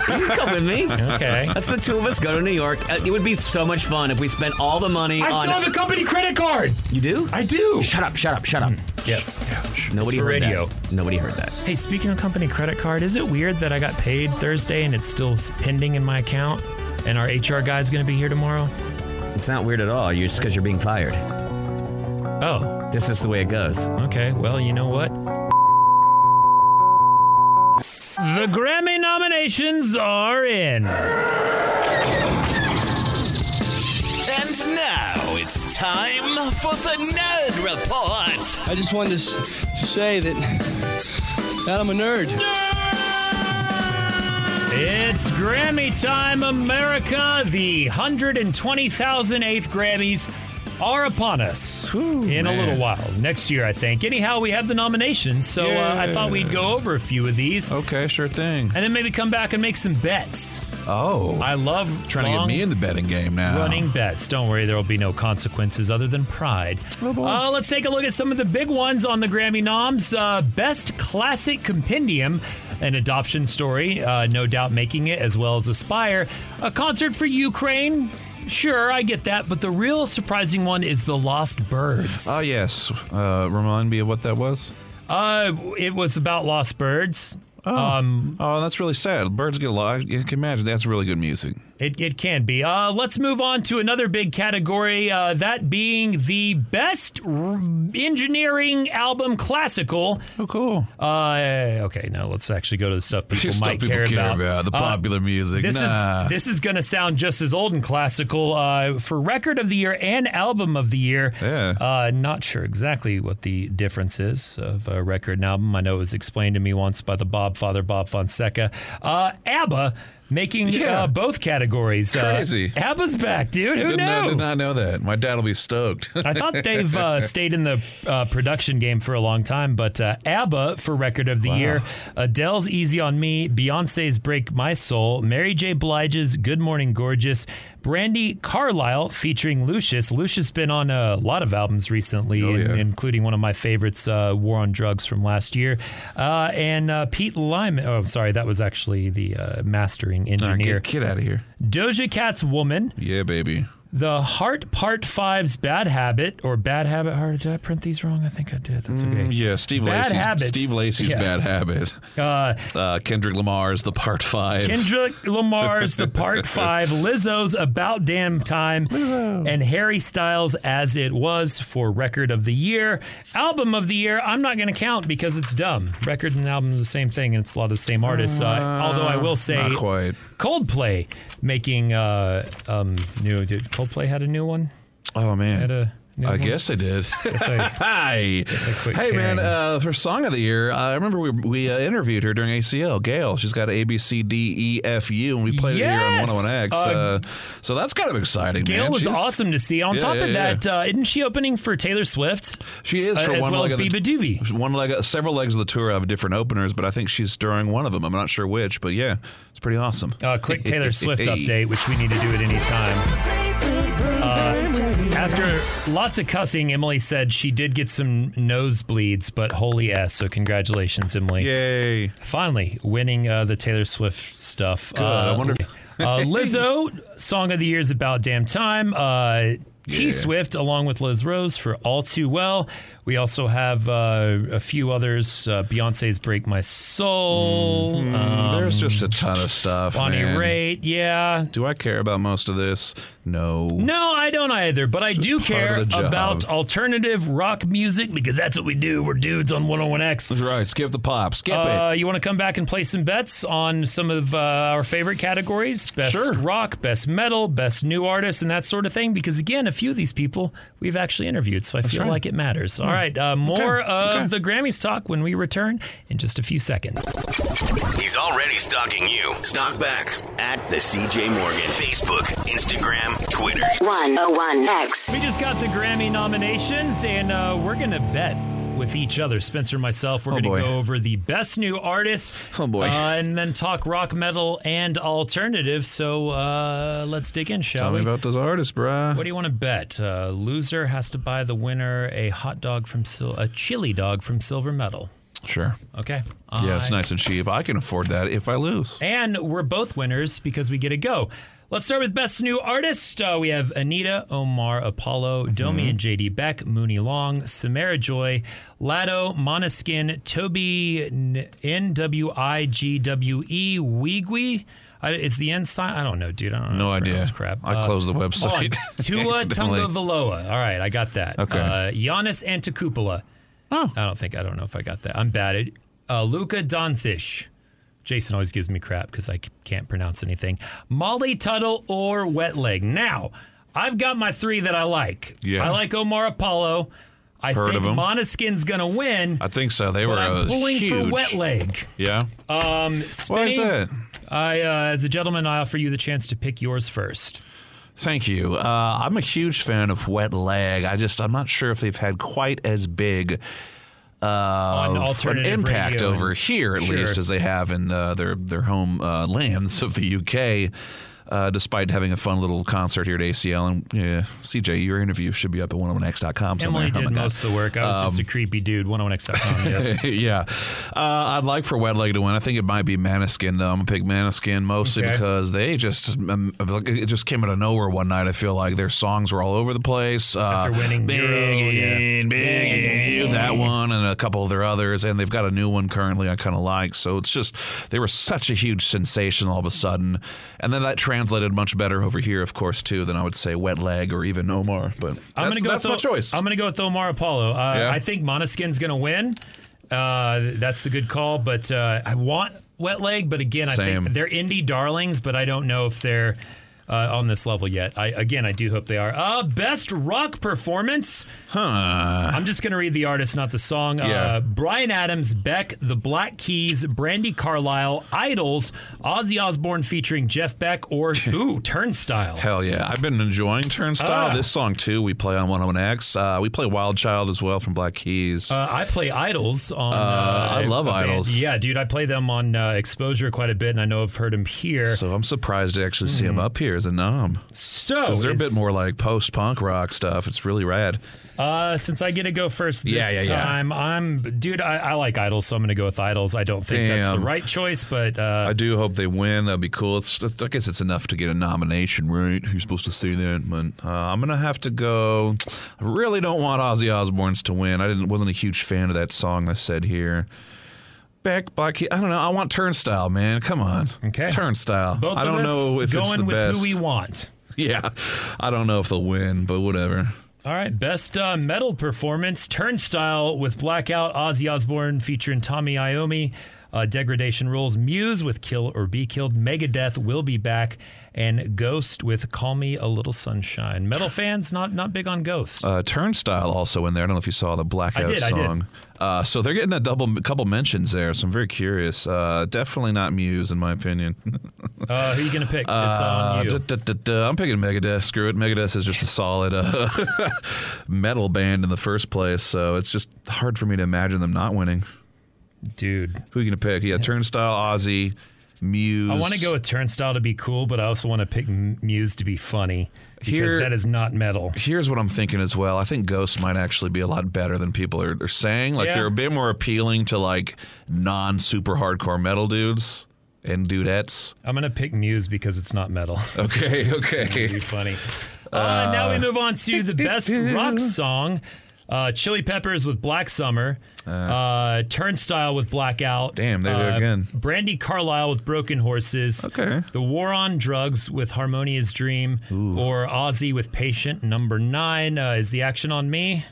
You come with me. Okay. That's the two of us go to New York. It would be so much fun if we spent all the money I on... I still have a company credit card! You do? I do! Shut up, shut up, shut up. Mm, yes. Gosh, Nobody heard radio. that. Nobody heard that. Hey, speaking of company credit card, is it weird that I got paid Thursday and it's still pending in my account? And our H R guy's going to be here tomorrow? It's not weird at all. You're just because you're being fired. Oh. This is the way it goes. Okay. Well, you know what? The Grammy nominations are in. And now it's time for the Nerd Report. I just wanted to say that, that I'm a nerd. Nerd! It's Grammy time, America. The one hundred twenty thousand eighth Grammys are upon us Ooh, in man. a little while. Next year, I think. Anyhow, we have the nominations, so yeah. uh, I thought we'd go over a few of these. Okay, sure thing. And then maybe come back and make some bets. Oh. I love trying to get me in the betting game now. Running bets. Don't worry, there will be no consequences other than pride. Oh, boy. Uh, let's take a look at some of the big ones on the Grammy noms. Uh, Best Classic Compendium. An adoption story, uh, no doubt making it, as well as Aspire. A concert for Ukraine, sure, I get that, but the real surprising one is The Lost Birds. Oh, yes. Uh, remind me of what that was? Uh, it was about lost birds. Oh, um, oh that's really sad. Birds get lost. You can imagine that's really good music. It it can be. Uh, let's move on to another big category, uh, that being the Best r- Engineering Album Classical. Oh, cool. Uh, okay, now let's actually go to the stuff people just might stuff people care, care about. about. The popular uh, music. This nah. is this is going to sound just as old and classical. Uh, for Record of the Year and Album of the Year, yeah. uh, not sure exactly what the difference is of a record and album. I know it was explained to me once by the Bob Father Bob Fonseca. Uh, ABBA. Making yeah. uh, both categories. Crazy. Uh, ABBA's back, dude. Who knew? I did not know that. My dad will be stoked. I thought they've uh, stayed in the uh, production game for a long time, but uh, ABBA for Record of the wow. Year, Adele's Easy on Me, Beyonce's Break My Soul, Mary J. Blige's Good Morning Gorgeous, Brandy Carlisle featuring Lucius. Lucius has been on a lot of albums recently, oh, yeah. in, including one of my favorites, uh, War on Drugs from last year. Uh, and uh, Pete Lyman. Oh, I'm sorry. That was actually the uh, mastering engineer. Right, get, get out of here. Doja Cat's Woman. Yeah, baby. The Heart Part five's Bad Habit, or Bad Habit Heart. Did I print these wrong? I think I did. That's okay. Mm, yeah, Steve Bad Lacey's, Habits. Steve Lacey's yeah. Bad Habit. Uh, uh, Kendrick Lamar's The Part five. Kendrick Lamar's The Part five. Lizzo's About Damn Time. Lizzo. And Harry Styles' As It Was for Record of the Year. Album of the Year, I'm not going to count because it's dumb. Record and album are the same thing, and it's a lot of the same artists. Uh, uh, although I will say not quite. Coldplay making uh, um, new... Coldplay had a new one. Oh man! Had a Mm-hmm. I guess they did. That's a, that's a quick hey, caring. man, uh, her song of the year, uh, I remember we, we uh, interviewed her during A C L. Gail, she's got A, B, C, D, E, F, U, and we played yes! it here on one oh one X. Uh, uh, so that's kind of exciting, Gail man. Gail was she's, awesome to see. On yeah, top yeah, of yeah. that, uh, isn't she opening for Taylor Swift? She is for uh, one, well leg the, one leg of the tour. Several legs of the tour have different openers, but I think she's during one of them. I'm not sure which, but yeah, it's pretty awesome. Uh, quick Taylor Swift update, which we need to do at any time. Uh, After lots of cussing, Emily said she did get some nosebleeds, but holy ass, so congratulations, Emily. Yay. Finally, winning uh, the Taylor Swift stuff. Good, uh, I wonder. uh, Lizzo, Song of the Year is About Damn Time. Uh, T yeah. Swift, along with Liz Rose, for All Too Well. We also have uh, a few others. Uh, Beyonce's Break My Soul. Mm-hmm. Um, There's just a ton of stuff. Bonnie Raitt, yeah. Do I care about most of this? No. No, I don't either. But I just do care about alternative rock music because that's what we do. We're dudes on one oh one X. That's right. Skip the pop. Skip uh, it. You want to come back and play some bets on some of uh, our favorite categories? Best sure. rock, best metal, best new artists, and that sort of thing. Because, again, a few of these people we've actually interviewed, so I that's feel right. like it matters. All right. All right, uh, more okay, of okay. the Grammys talk when we return in just a few seconds. He's already stalking you. Stalk back at the C J Morgan Facebook, Instagram, Twitter. one oh one X. We just got the Grammy nominations, and uh, we're going to bet with each other. Spencer and myself, we're oh going to go over the best new artists oh boy. Uh, and then talk rock, metal, and alternative. So uh, let's dig in, shall Tell we? Tell me about those artists, bruh. What do you want to bet? Uh, loser has to buy the winner a hot dog from Sil- a chili dog from Silver Medal. Sure. Okay. Yeah, I- it's nice and cheap. I can afford that if I lose. And we're both winners because we get a go. Let's start with Best New Artist. Uh, we have Anita, Omar, Apollo, mm-hmm. Domi and J D. Beck, Mooney Long, Samara Joy, Lado, Monoskin, Toby, N W I G W E, Weegwee. I, is the end sign? I don't know, dude. I don't know. No idea. Crap. I uh, closed the website. Tua Tagovailoa. All right, I got that. Okay. Uh, Giannis Antetokounmpo. Oh. I don't think, I don't know if I got that. I'm bad at uh, Luka Doncic. Jason always gives me crap because I can't pronounce anything. Molly Tuttle or Wet Leg. Now, I've got my three that I like. Yeah. I like Omar Apollo. I Heard think Monoskin's going to win. I think so. They were I'm pulling huge. for Wet Leg. Yeah. Um, Spain, Why is that? I, uh, as a gentleman, I offer you the chance to pick yours first. Thank you. Uh, I'm a huge fan of Wet Leg. I just, I'm not sure if they've had quite as big Uh, an impact over here, at sure. least, as they have in uh, their their home uh, lands of the U K, uh, despite having a fun little concert here at A C L. And yeah, C J, your interview should be up at one oh one X dot com somewhere. Emily did oh most God. of the work. I was um, just a creepy dude. one oh one X dot com, yes. yeah. Uh, I'd like for Wet Leg to win. I think it might be Maniskin, though. I'm going to pick Maniskin mostly okay. because they just um, it just came out of nowhere one night. I feel like their songs were all over the place. Uh, After winning Big in, Big in, that one and a couple of their others. And they've got a new one currently I kind of like. So it's just they were such a huge sensation all of a sudden. And then that translated Translated much better over here, of course, too, than I would say Wet Leg or even Omar. But that's, I'm gonna go that's with, my choice. I'm going to go with Omar Apollo. Uh, yeah. I think Monoskin's going to win. Uh, that's the good call. But uh, I want Wet Leg. But again, Same. I think they're indie darlings, but I don't know if they're uh, on this level yet. I, again, I do hope they are. Uh, best rock performance. Huh. I'm just going to read the artist, not the song. Yeah. Uh, Bryan Adams, Beck, The Black Keys, Brandi Carlile, Idols, Ozzy Osbourne featuring Jeff Beck, or ooh, Turnstile. Hell yeah. I've been enjoying Turnstile. Uh, this song, too, we play on one oh one X. Uh, we play Wild Child as well from Black Keys. Uh, I play Idols on... Uh, uh, I love Idols. Band. Yeah, dude, I play them on uh, Exposure quite a bit, and I know I've heard them here. So I'm surprised to actually mm. see them up here as a nom. So... Because they're a bit more like post-punk rock stuff. It's really rad. Uh, since I get to go first this yeah, yeah, yeah. time, I'm... Dude, I, I like Idols, so I'm going to go with Idols. I don't think Damn. that's the right choice, but... Uh, I do hope they win. That'd be cool. It's, it's, I guess it's enough to get a nomination, right? You're supposed to see that. But uh, I'm going to have to go... I really don't want Ozzy Osbourne's to win. I didn't wasn't a huge fan of that song I said here. Back, Black Keys. I don't know. I want Turnstile, man. Come on. Okay. Turnstile. Both I don't know if it's the best. Going with who we want. Yeah. I don't know if they'll win, but whatever. All right, best uh, metal performance, Turnstile with Blackout, Ozzy Osbourne featuring Tommy Iommi, Uh, Degradation Rules, Muse with Kill or Be Killed, Megadeth will be back, and Ghost with Call Me a Little Sunshine. Metal fans, not not big on Ghost. Uh, Turnstile also in there. I don't know if you saw the Blackout I did, song. I did. Uh, so they're getting a double couple mentions there, so I'm very curious. Uh, definitely not Muse, in my opinion. uh, who are you going to pick? It's on you. Uh, da, da, da, da. I'm picking Megadeth. Screw it. Megadeth is just a solid uh, metal band in the first place, so it's just hard for me to imagine them not winning. Dude. Who are you going to pick? Yeah, Turnstile, Ozzy, Muse. I want to go with Turnstile to be cool, but I also want to pick Muse to be funny, because Here, that is not metal. Here's what I'm thinking as well. I think Ghost might actually be a lot better than people are, are saying. Like, yeah. They're a bit more appealing to, like, non-super hardcore metal dudes and dudettes. I'm going to pick Muse because it's not metal. Okay, okay. It's going to be funny. Uh, uh, now we move on to do, the do, best do. rock song. Uh, Chili Peppers with Black Summer, uh, uh, Turnstile with Blackout. Damn, there uh, again. Brandy Carlisle with Broken Horses. Okay. The War on Drugs with Harmonious Dream. Ooh. Or Ozzy with Patient Number Nine. Uh, is the action on me?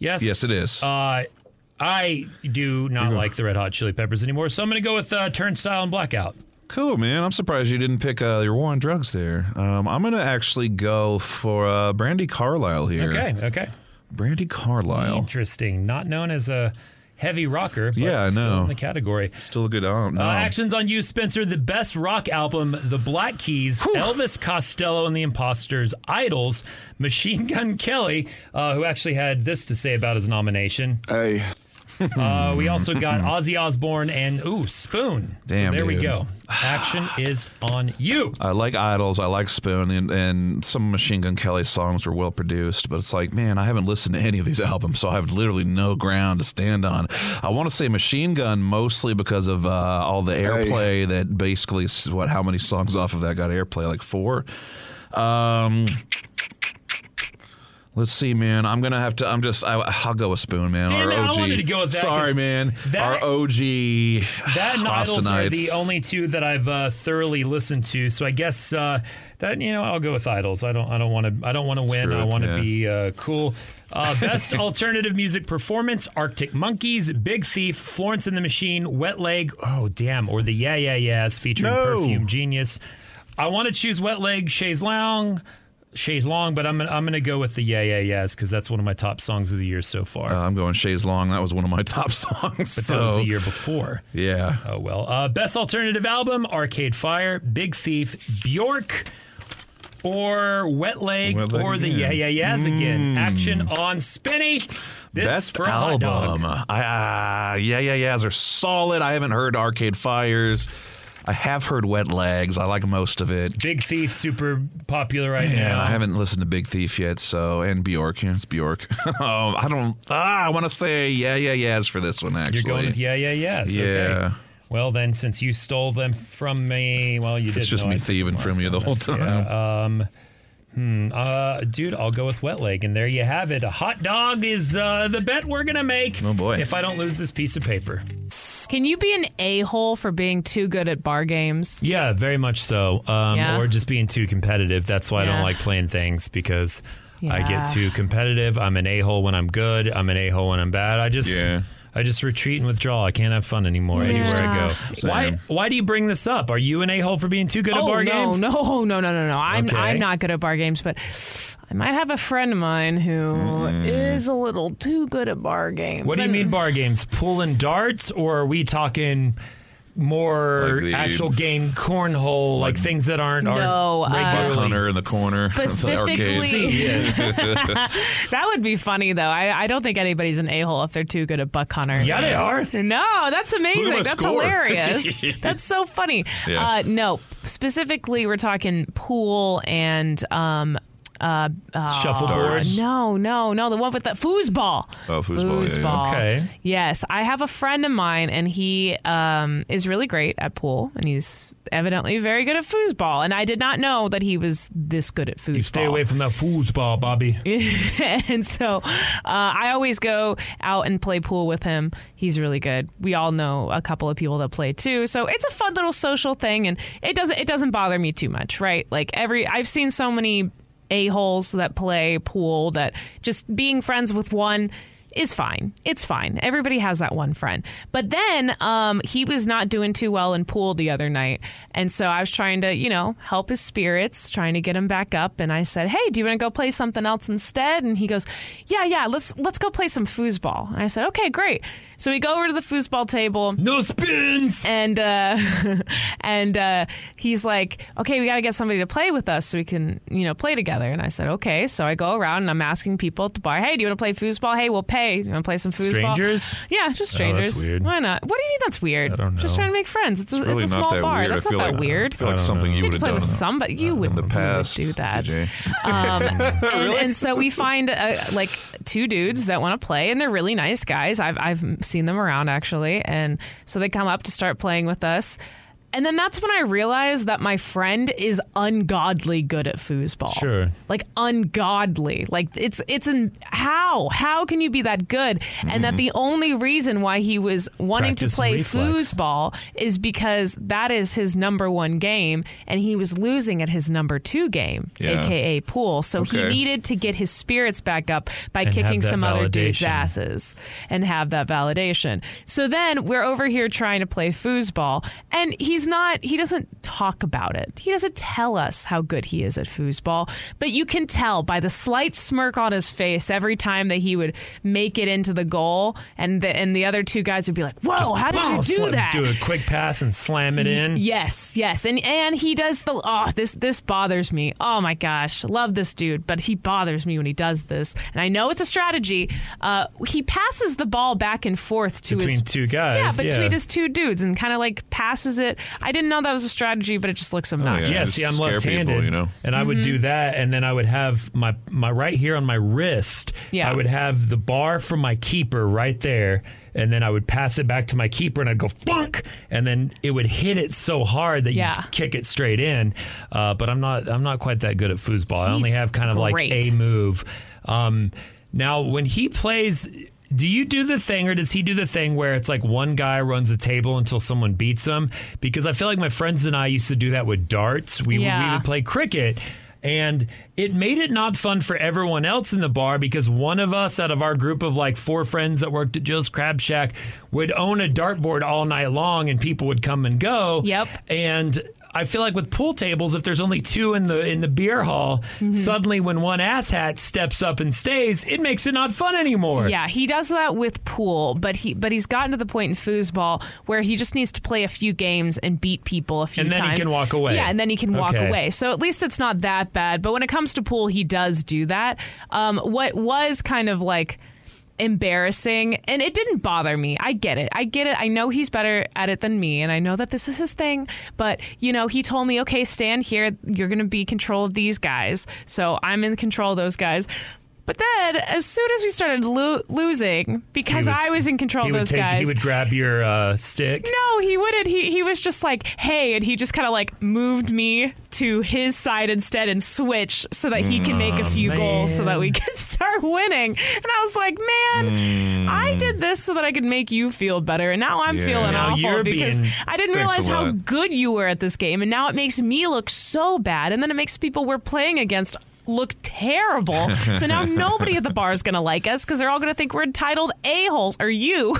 Yes. Yes, it is. Uh, I do not like the Red Hot Chili Peppers anymore, so I'm going to go with uh, Turnstile and Blackout. Cool, man. I'm surprised you didn't pick uh, your War on Drugs there. Um, I'm going to actually go for uh, Brandy Carlisle here. Okay, okay. Brandy Carlisle. Interesting. Not known as a heavy rocker, but yeah, still no. in the category. Still a good album. No. Uh, actions on you, Spencer. The best rock album, The Black Keys, Whew. Elvis Costello and the Impostors, Idols, Machine Gun Kelly, uh, who actually had this to say about his nomination. Hey. uh, we also got Ozzy Osbourne and, ooh, Spoon. Damn, so there dude. we go. Action is on you. I like Idols. I like Spoon. And, and some Machine Gun Kelly's songs were well produced. But it's like, man, I haven't listened to any of these albums, so I have literally no ground to stand on. I want to say Machine Gun mostly because of uh, all the airplay hey. that basically, what, how many songs off of that got airplay? Like four? Um... Let's see, man. I'm going to have to. I'm just. I, I'll go with Spoon, man. Damn, our O G. I wanted to go with that. Sorry, man. That, our O G. That and Idols are the only two that I've uh, thoroughly listened to. So I guess uh, that you know I'll go with Idols. I don't. I don't want to. I don't want to win. It, I want to yeah. be uh, cool. Uh, best alternative music performance: Arctic Monkeys, Big Thief, Florence and the Machine, Wet Leg. Oh damn! Or the Yeah Yeah Yeahs featuring no. Perfume Genius. I want to choose Wet Leg, Chaise Lounge. Chaise Long, but I'm gonna, I'm gonna go with the Yeah Yeah Yeahs because that's one of my top songs of the year so far. Uh, I'm going Chaise Long. That was one of my top songs. But so. that was the year before. Yeah. Oh well. Uh, best alternative album: Arcade Fire, Big Thief, Bjork, or Wet Leg, Wet Leg or again. the Yeah Yeah Yeahs mm. again. Action on Spinny. This Best album. Ah, uh, Yeah Yeah Yeahs are solid. I haven't heard Arcade Fires. I have heard Wet Legs. I like most of it. Big Thief, super popular right Man, now. I haven't listened to Big Thief yet, so, and Bjork. It's Bjork. um, I don't, ah, I want to say yeah, yeah, yeahs for this one, actually. You're going with yeah, yeah, yeahs. Yeah. Okay. Well, then, since you stole them from me, well, you did It's just me thieving from you the whole time. Yeah, um, hmm, uh, dude, I'll go with Wet Leg, and there you have it. A hot dog is uh, the bet we're going to make. Oh, boy. If I don't lose this piece of paper. Can you be an a-hole for being too good at bar games? Yeah, very much so. Um, yeah. Or just being too competitive. That's why yeah. I don't like playing things because yeah. I get too competitive. I'm an a-hole when I'm good. I'm an a-hole when I'm bad. I just yeah. I just retreat and withdraw. I can't have fun anymore yeah. anywhere I go. Same. Why Why do you bring this up? Are you an a-hole for being too good oh, at bar no, games? No, no, no, no, no. I'm, okay. I'm not good at bar games, but... I might have a friend of mine who mm. is a little too good at bar games. What do you and mean bar games? Pool and darts? Or are we talking more like the, actual game cornhole, like, like things that aren't no, our uh, bug hunter in the corner? Specifically. That would be funny, though. I, I don't think anybody's an a-hole if they're too good at buck hunter. Yeah, they are. No, that's amazing. That's score. hilarious. That's so funny. Yeah. Uh, no, specifically, we're talking pool and... Um, Uh, uh, Shuffleboard? No, no, no. The one with the foosball. Oh, foosball. foosball. Yeah, yeah. Okay. Yes. I have a friend of mine, and he um, is really great at pool, and he's evidently very good at foosball. And I did not know that he was this good at foosball. You stay away from that foosball, Bobby. And so uh, I always go out and play pool with him. He's really good. We all know a couple of people that play too. So it's a fun little social thing, and it doesn't, it doesn't bother me too much, right? Like, every, I've seen so many a-holes that play pool that just being friends with one is fine. It's fine. Everybody has that one friend. But then um, he was not doing too well in pool the other night. And so I was trying to, you know, help his spirits, trying to get him back up. And I said, hey, do you want to go play something else instead? And he goes, yeah, yeah, let's let's go play some foosball. And I said, okay, great. So we go over to the foosball table. No spins! And, uh, and uh, he's like, okay, we got to get somebody to play with us so we can, you know, play together. And I said, okay. So I go around and I'm asking people at the bar, hey, do you want to play foosball? Hey, we'll pay. Hey, you want to play some foosball? Strangers? Yeah, just strangers. Oh, that's weird. Why not? What do you mean that's weird? I don't know. Just trying to make friends. It's, it's, a, really it's a small bar. Weird. That's not that like, weird. I feel like I something know. you would have done. You play with somebody. You wouldn't in the past, do that. Um, and, really? and so we find uh, like two dudes that want to play, and they're really nice guys. I've I've seen them around, actually. And so they come up to start playing with us. And then that's when I realized that my friend is ungodly good at foosball. Sure. Like, ungodly. Like, it's, it's in, how? How can you be that good? Mm-hmm. And that the only reason why he was wanting Practice to play foosball is because that is his number one game, and he was losing at his number two game, yeah. A K A pool. So okay. he needed to get his spirits back up by and kicking some validation. other dudes' asses and have that validation. So then we're over here trying to play foosball, and he's He's not, he doesn't talk about it. He doesn't tell us how good he is at foosball, but you can tell by the slight smirk on his face every time that he would make it into the goal, and the, and the other two guys would be like, whoa, Just, how did wow, you do slam, that? Do a quick pass and slam it in. Yes, yes. And and he does the, oh, this, this bothers me. Oh my gosh, love this dude, but he bothers me when he does this. And I know it's a strategy. Uh, he passes the ball back and forth to Between his. Between two guys. Yeah, between yeah. his two dudes, and kind of like passes it. I didn't know that was a strategy, but it just looks obnoxious. Oh, yeah, yeah see, I'm left-handed, people, you know? and I mm-hmm. would do that, and then I would have my, my right here on my wrist, yeah. I would have the bar from my keeper right there, and then I would pass it back to my keeper, and I'd go, funk, and then it would hit it so hard that yeah. you kick it straight in. Uh, but I'm not I'm not quite that good at foosball. He's I only have kind of great. like a move. Um, now, when he plays... Do you do the thing, or does he do the thing where it's like one guy runs a table until someone beats him? Because I feel like my friends and I used to do that with darts. We, yeah. we would play cricket, and it made it not fun for everyone else in the bar because one of us out of our group of like four friends that worked at Jill's Crab Shack would own a dartboard all night long, and people would come and go. Yep. And... I feel like with pool tables, if there's only two in the in the beer hall, mm-hmm. suddenly when one asshat steps up and stays, it makes it not fun anymore. Yeah, he does that with pool, but he but he's gotten to the point in foosball where he just needs to play a few games and beat people a few times. And then times. he can walk away. Yeah, and then he can okay. walk away. So at least it's not that bad. But when it comes to pool, he does do that. Um, what was kind of like... embarrassing, and it didn't bother me. I get it. I get it. I know he's better at it than me, and I know that this is his thing, but, you know, he told me, okay, stand here. You're going to be in control of these guys, so I'm in control of those guys. But then, as soon as we started lo- losing, because was, I was in control of those take, guys. He would grab your uh, stick? No, he wouldn't. He he was just like, hey, and he just kind of like moved me to his side instead and switched so that he can make a few oh, goals so that we could start winning. And I was like, man, mm. I did this so that I could make you feel better. And now I'm yeah. feeling now awful because I didn't realize how good you were at this game. And now it makes me look so bad. And then it makes people we're playing against look terrible. So now nobody at the bar is going to like us because they're all going to think we're entitled a-holes, or you,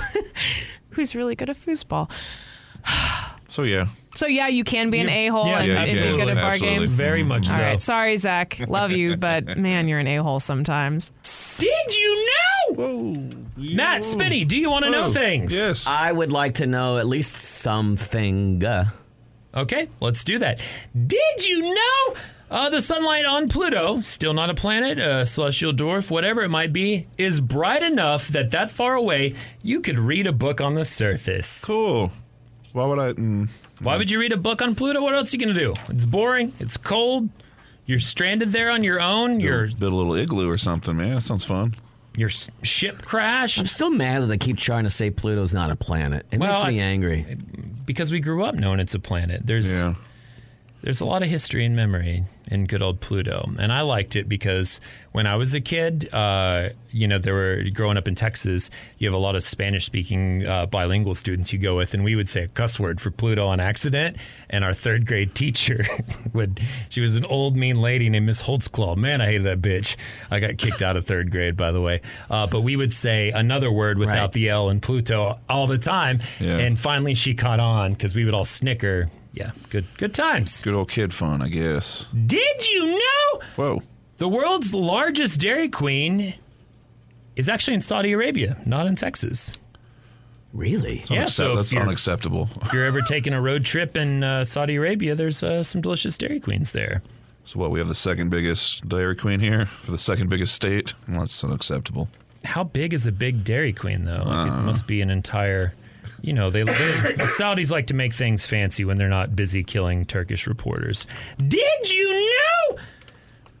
who's really good at foosball. So, yeah. So, yeah, you can be you're, an a-hole yeah, and, yeah, and you're good at bar absolutely. games. Very much so. All right. Sorry, Zach. Love you, but, man, you're an a-hole sometimes. Did you know? Whoa. Matt, Spinny, do you want to know things? Yes. I would like to know at least something. Okay, let's do that. Did you know... Uh, the sunlight on Pluto, still not a planet, a celestial dwarf, whatever it might be, is bright enough that that far away you could read a book on the surface. Cool. Why would I? Mm, Why no. would you read a book on Pluto? What else are you gonna do? It's boring. It's cold. You're stranded there on your own. You're build a little igloo or something, man. That sounds fun. Your ship crashed. I'm still mad that I keep trying to say Pluto's not a planet. It well, makes me I, angry because we grew up knowing it's a planet. There's. Yeah. There's a lot of history and memory in good old Pluto. And I liked it because when I was a kid, uh, you know, there were growing up in Texas, you have a lot of Spanish speaking uh, bilingual students you go with. And we would say a cuss word for Pluto on accident. And our third grade teacher would, she was an old mean lady named Miss Holtzclaw. Man, I hated that bitch. I got kicked out of third grade, by the way. Uh, but we would say another word without right. the L in Pluto all the time. Yeah. And finally she caught on because we would all snicker. Yeah, good good times. Good old kid fun, I guess. Did you know? Whoa. The world's largest Dairy Queen is actually in Saudi Arabia, not in Texas. Really? That's yeah, unaccept- so that's unacceptable. If you're ever taking a road trip in uh, Saudi Arabia, there's uh, some delicious Dairy Queens there. So what, we have the second biggest Dairy Queen here for the second biggest state? Well, that's unacceptable. How big is a big Dairy Queen, though? Like, uh, it must be an entire... You know, they, they the Saudis like to make things fancy when they're not busy killing Turkish reporters. Did you know?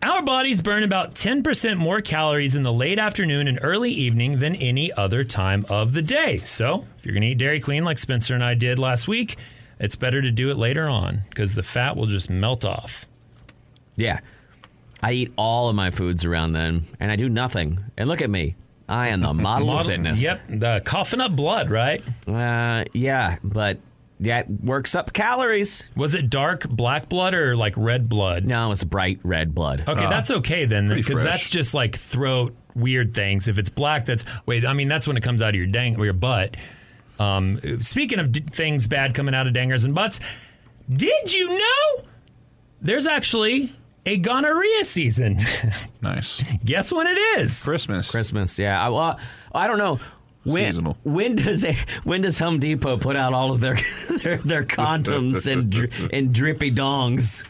Our bodies burn about ten percent more calories in the late afternoon and early evening than any other time of the day. So if you're going to eat Dairy Queen like Spencer and I did last week, it's better to do it later on because the fat will just melt off. Yeah. I eat all of my foods around then, and I do nothing. And look at me. I am the model, model of fitness. Yep, the coughing up blood, right? Uh, yeah, but that works up calories. Was it dark black blood or like red blood? No, it was bright red blood. Okay, uh, that's okay then, because that's just like throat weird things. If it's black, that's wait. I mean, that's when it comes out of your dang or your butt. Um, speaking of d- things bad coming out of dangers and butts, did you know there's actually a gonorrhea season. Nice. Guess when it is? Christmas. Christmas, yeah. I, well, I don't know. When, Seasonal. When does a, when does Home Depot put out all of their their, their condoms and and drippy dongs?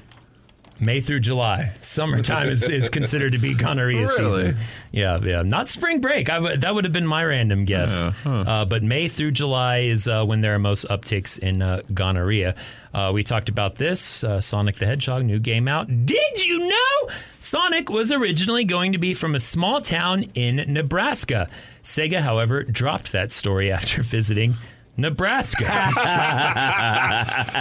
May through July. Summertime is, is considered to be gonorrhea really? Season. Yeah, yeah. Not spring break. I w- that would have been my random guess. Uh, huh. uh, but May through July is uh, when there are most upticks in uh, gonorrhea. Uh, we talked about this. Uh, Sonic the Hedgehog, new game out. Did you know? Sonic was originally going to be from a small town in Nebraska. Sega, however, dropped that story after visiting Nebraska.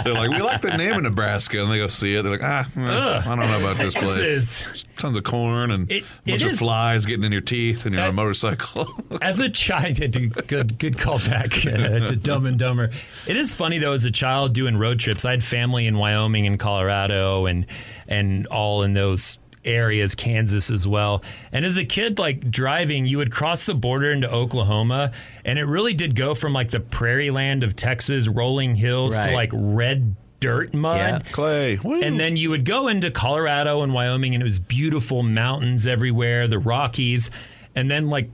They're like, we like the name of Nebraska, and they go see it. They're like, ah, well, I don't know about this place. This is, tons of corn and it, a bunch of is, flies getting in your teeth, and you're uh, on a motorcycle. As a child, good, good callback uh, to Dumb and Dumber. It is funny though, as a child doing road trips. I had family in Wyoming and Colorado, and and all in those areas, Kansas as well. And as a kid, like driving, you would cross the border into Oklahoma, and it really did go from like the prairie land of Texas, rolling hills right. to like red dirt mud. Yeah. Clay. Woo. And then you would go into Colorado and Wyoming, and it was beautiful mountains everywhere, the Rockies. And then like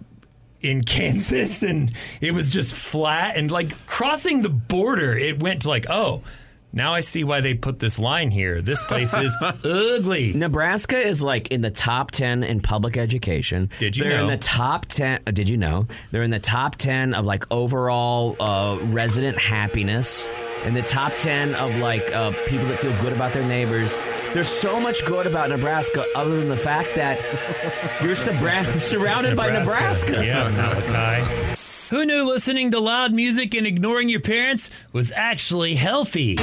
in Kansas, and it was just flat. And like crossing the border, it went to like, oh, now I see why they put this line here. This place is ugly. Nebraska is like in the top ten in public education. Did you They're know? They're in the top ten. Uh, did you know? They're in the top ten of like overall uh, resident happiness. In the top ten of like uh, people that feel good about their neighbors. There's so much good about Nebraska other than the fact that you're subra- surrounded Nebraska. by Nebraska. Yeah, Malachi. Who knew listening to loud music and ignoring your parents was actually healthy?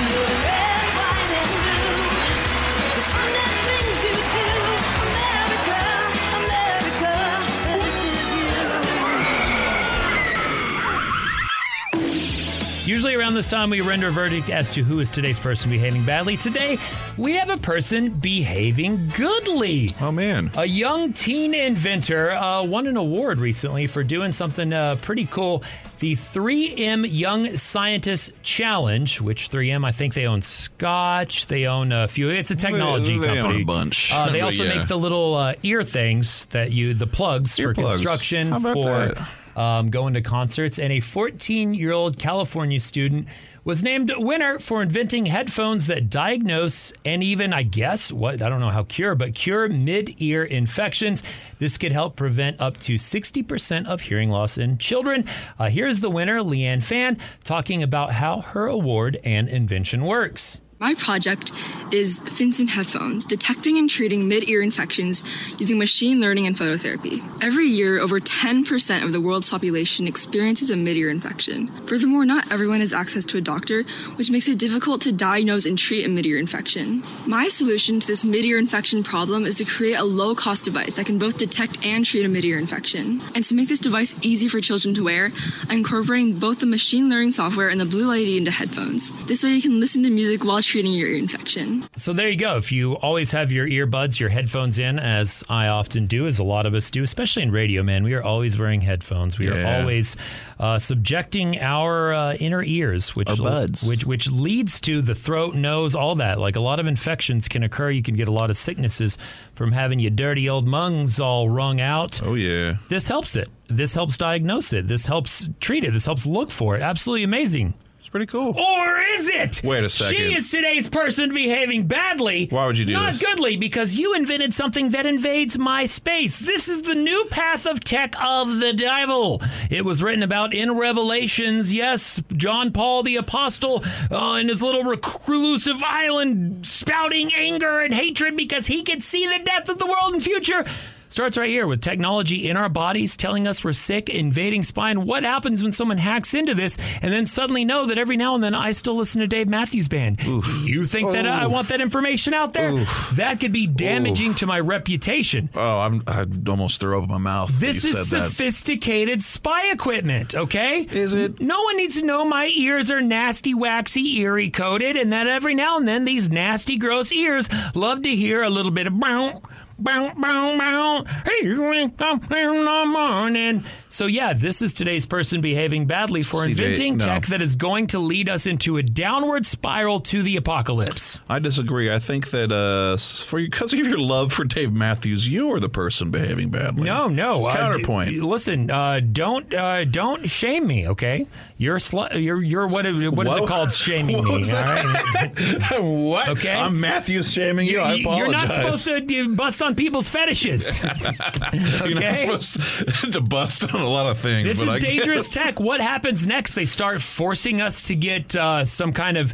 Usually around this time, we render a verdict as to who is today's person behaving badly. Today, we have a person behaving goodly. Oh, man. A young teen inventor uh, won an award recently for doing something uh, pretty cool. The three M Young Scientist Challenge, which three M, I think they own scotch. They own a few. It's a technology they, they company. They own a bunch. Uh, they also yeah. make the little uh, ear things that you, the plugs ear for plugs. Construction. How about for. That? Um, going to concerts, and a fourteen-year-old California student was named winner for inventing headphones that diagnose and even, I guess, what I don't know how cure, but cure mid-ear infections. This could help prevent up to sixty percent of hearing loss in children. Uh, here's the winner, Leanne Fan, talking about how her award and invention works. My project is fins and headphones, detecting and treating mid-ear infections using machine learning and phototherapy. Every year, over ten percent of the world's population experiences a mid-ear infection. Furthermore, not everyone has access to a doctor, which makes it difficult to diagnose and treat a mid-ear infection. My solution to this mid-ear infection problem is to create a low-cost device that can both detect and treat a mid-ear infection. And to make this device easy for children to wear, I'm incorporating both the machine learning software and the blue light into headphones. This way you can listen to music while treating your ear infection. So there you go. If you always have your earbuds, your headphones in, as I often do, as a lot of us do, especially in radio, man, we are always wearing headphones. We yeah. are always uh, subjecting our uh, inner ears, which, buds. which which leads to the throat, nose, all that. Like a lot of infections can occur. You can get a lot of sicknesses from having your dirty old lungs all wrung out. Oh, yeah. This helps it. This helps diagnose it. This helps treat it. This helps look for it. Absolutely amazing. It's pretty cool. Or is it? Wait a second. She is today's person behaving badly. Why would you do not this? Not goodly, because you invented something that invades my space. This is the new path of tech of the devil. It was written about in Revelations. Yes, John Paul the Apostle uh, in his little reclusive island spouting anger and hatred because he could see the death of the world in future. Starts right here with technology in our bodies telling us we're sick, invading spine. What happens when someone hacks into this and then suddenly know that every now and then I still listen to Dave Matthews Band? Oof. You think Oof. that I want that information out there? Oof. That could be damaging Oof. to my reputation. Oh, I'm, I'd almost throw up in my mouth. This is sophisticated that. spy equipment, okay? Is it? No one needs to know my ears are nasty, waxy, eerie coated, and that every now and then these nasty, gross ears love to hear a little bit of bow. Bow, bow, bow. He's wake up in the morning. So, yeah, this is today's person behaving badly for C J, inventing no. tech that is going to lead us into a downward spiral to the apocalypse. I disagree. I think that uh, for because of your love for Dave Matthews, you are the person behaving badly. No, no. Counterpoint. Uh, d- listen, uh, don't uh, don't shame me, okay? You're slu- you're you're what what is Whoa. it called? Shaming what me. All right? What? Okay. I'm Matthews shaming you. you I apologize. You're not supposed to bust on people's fetishes. Okay? You're not supposed to, to bust on a lot of things. This but is I dangerous guess. tech. What happens next? They start forcing us to get uh, some kind of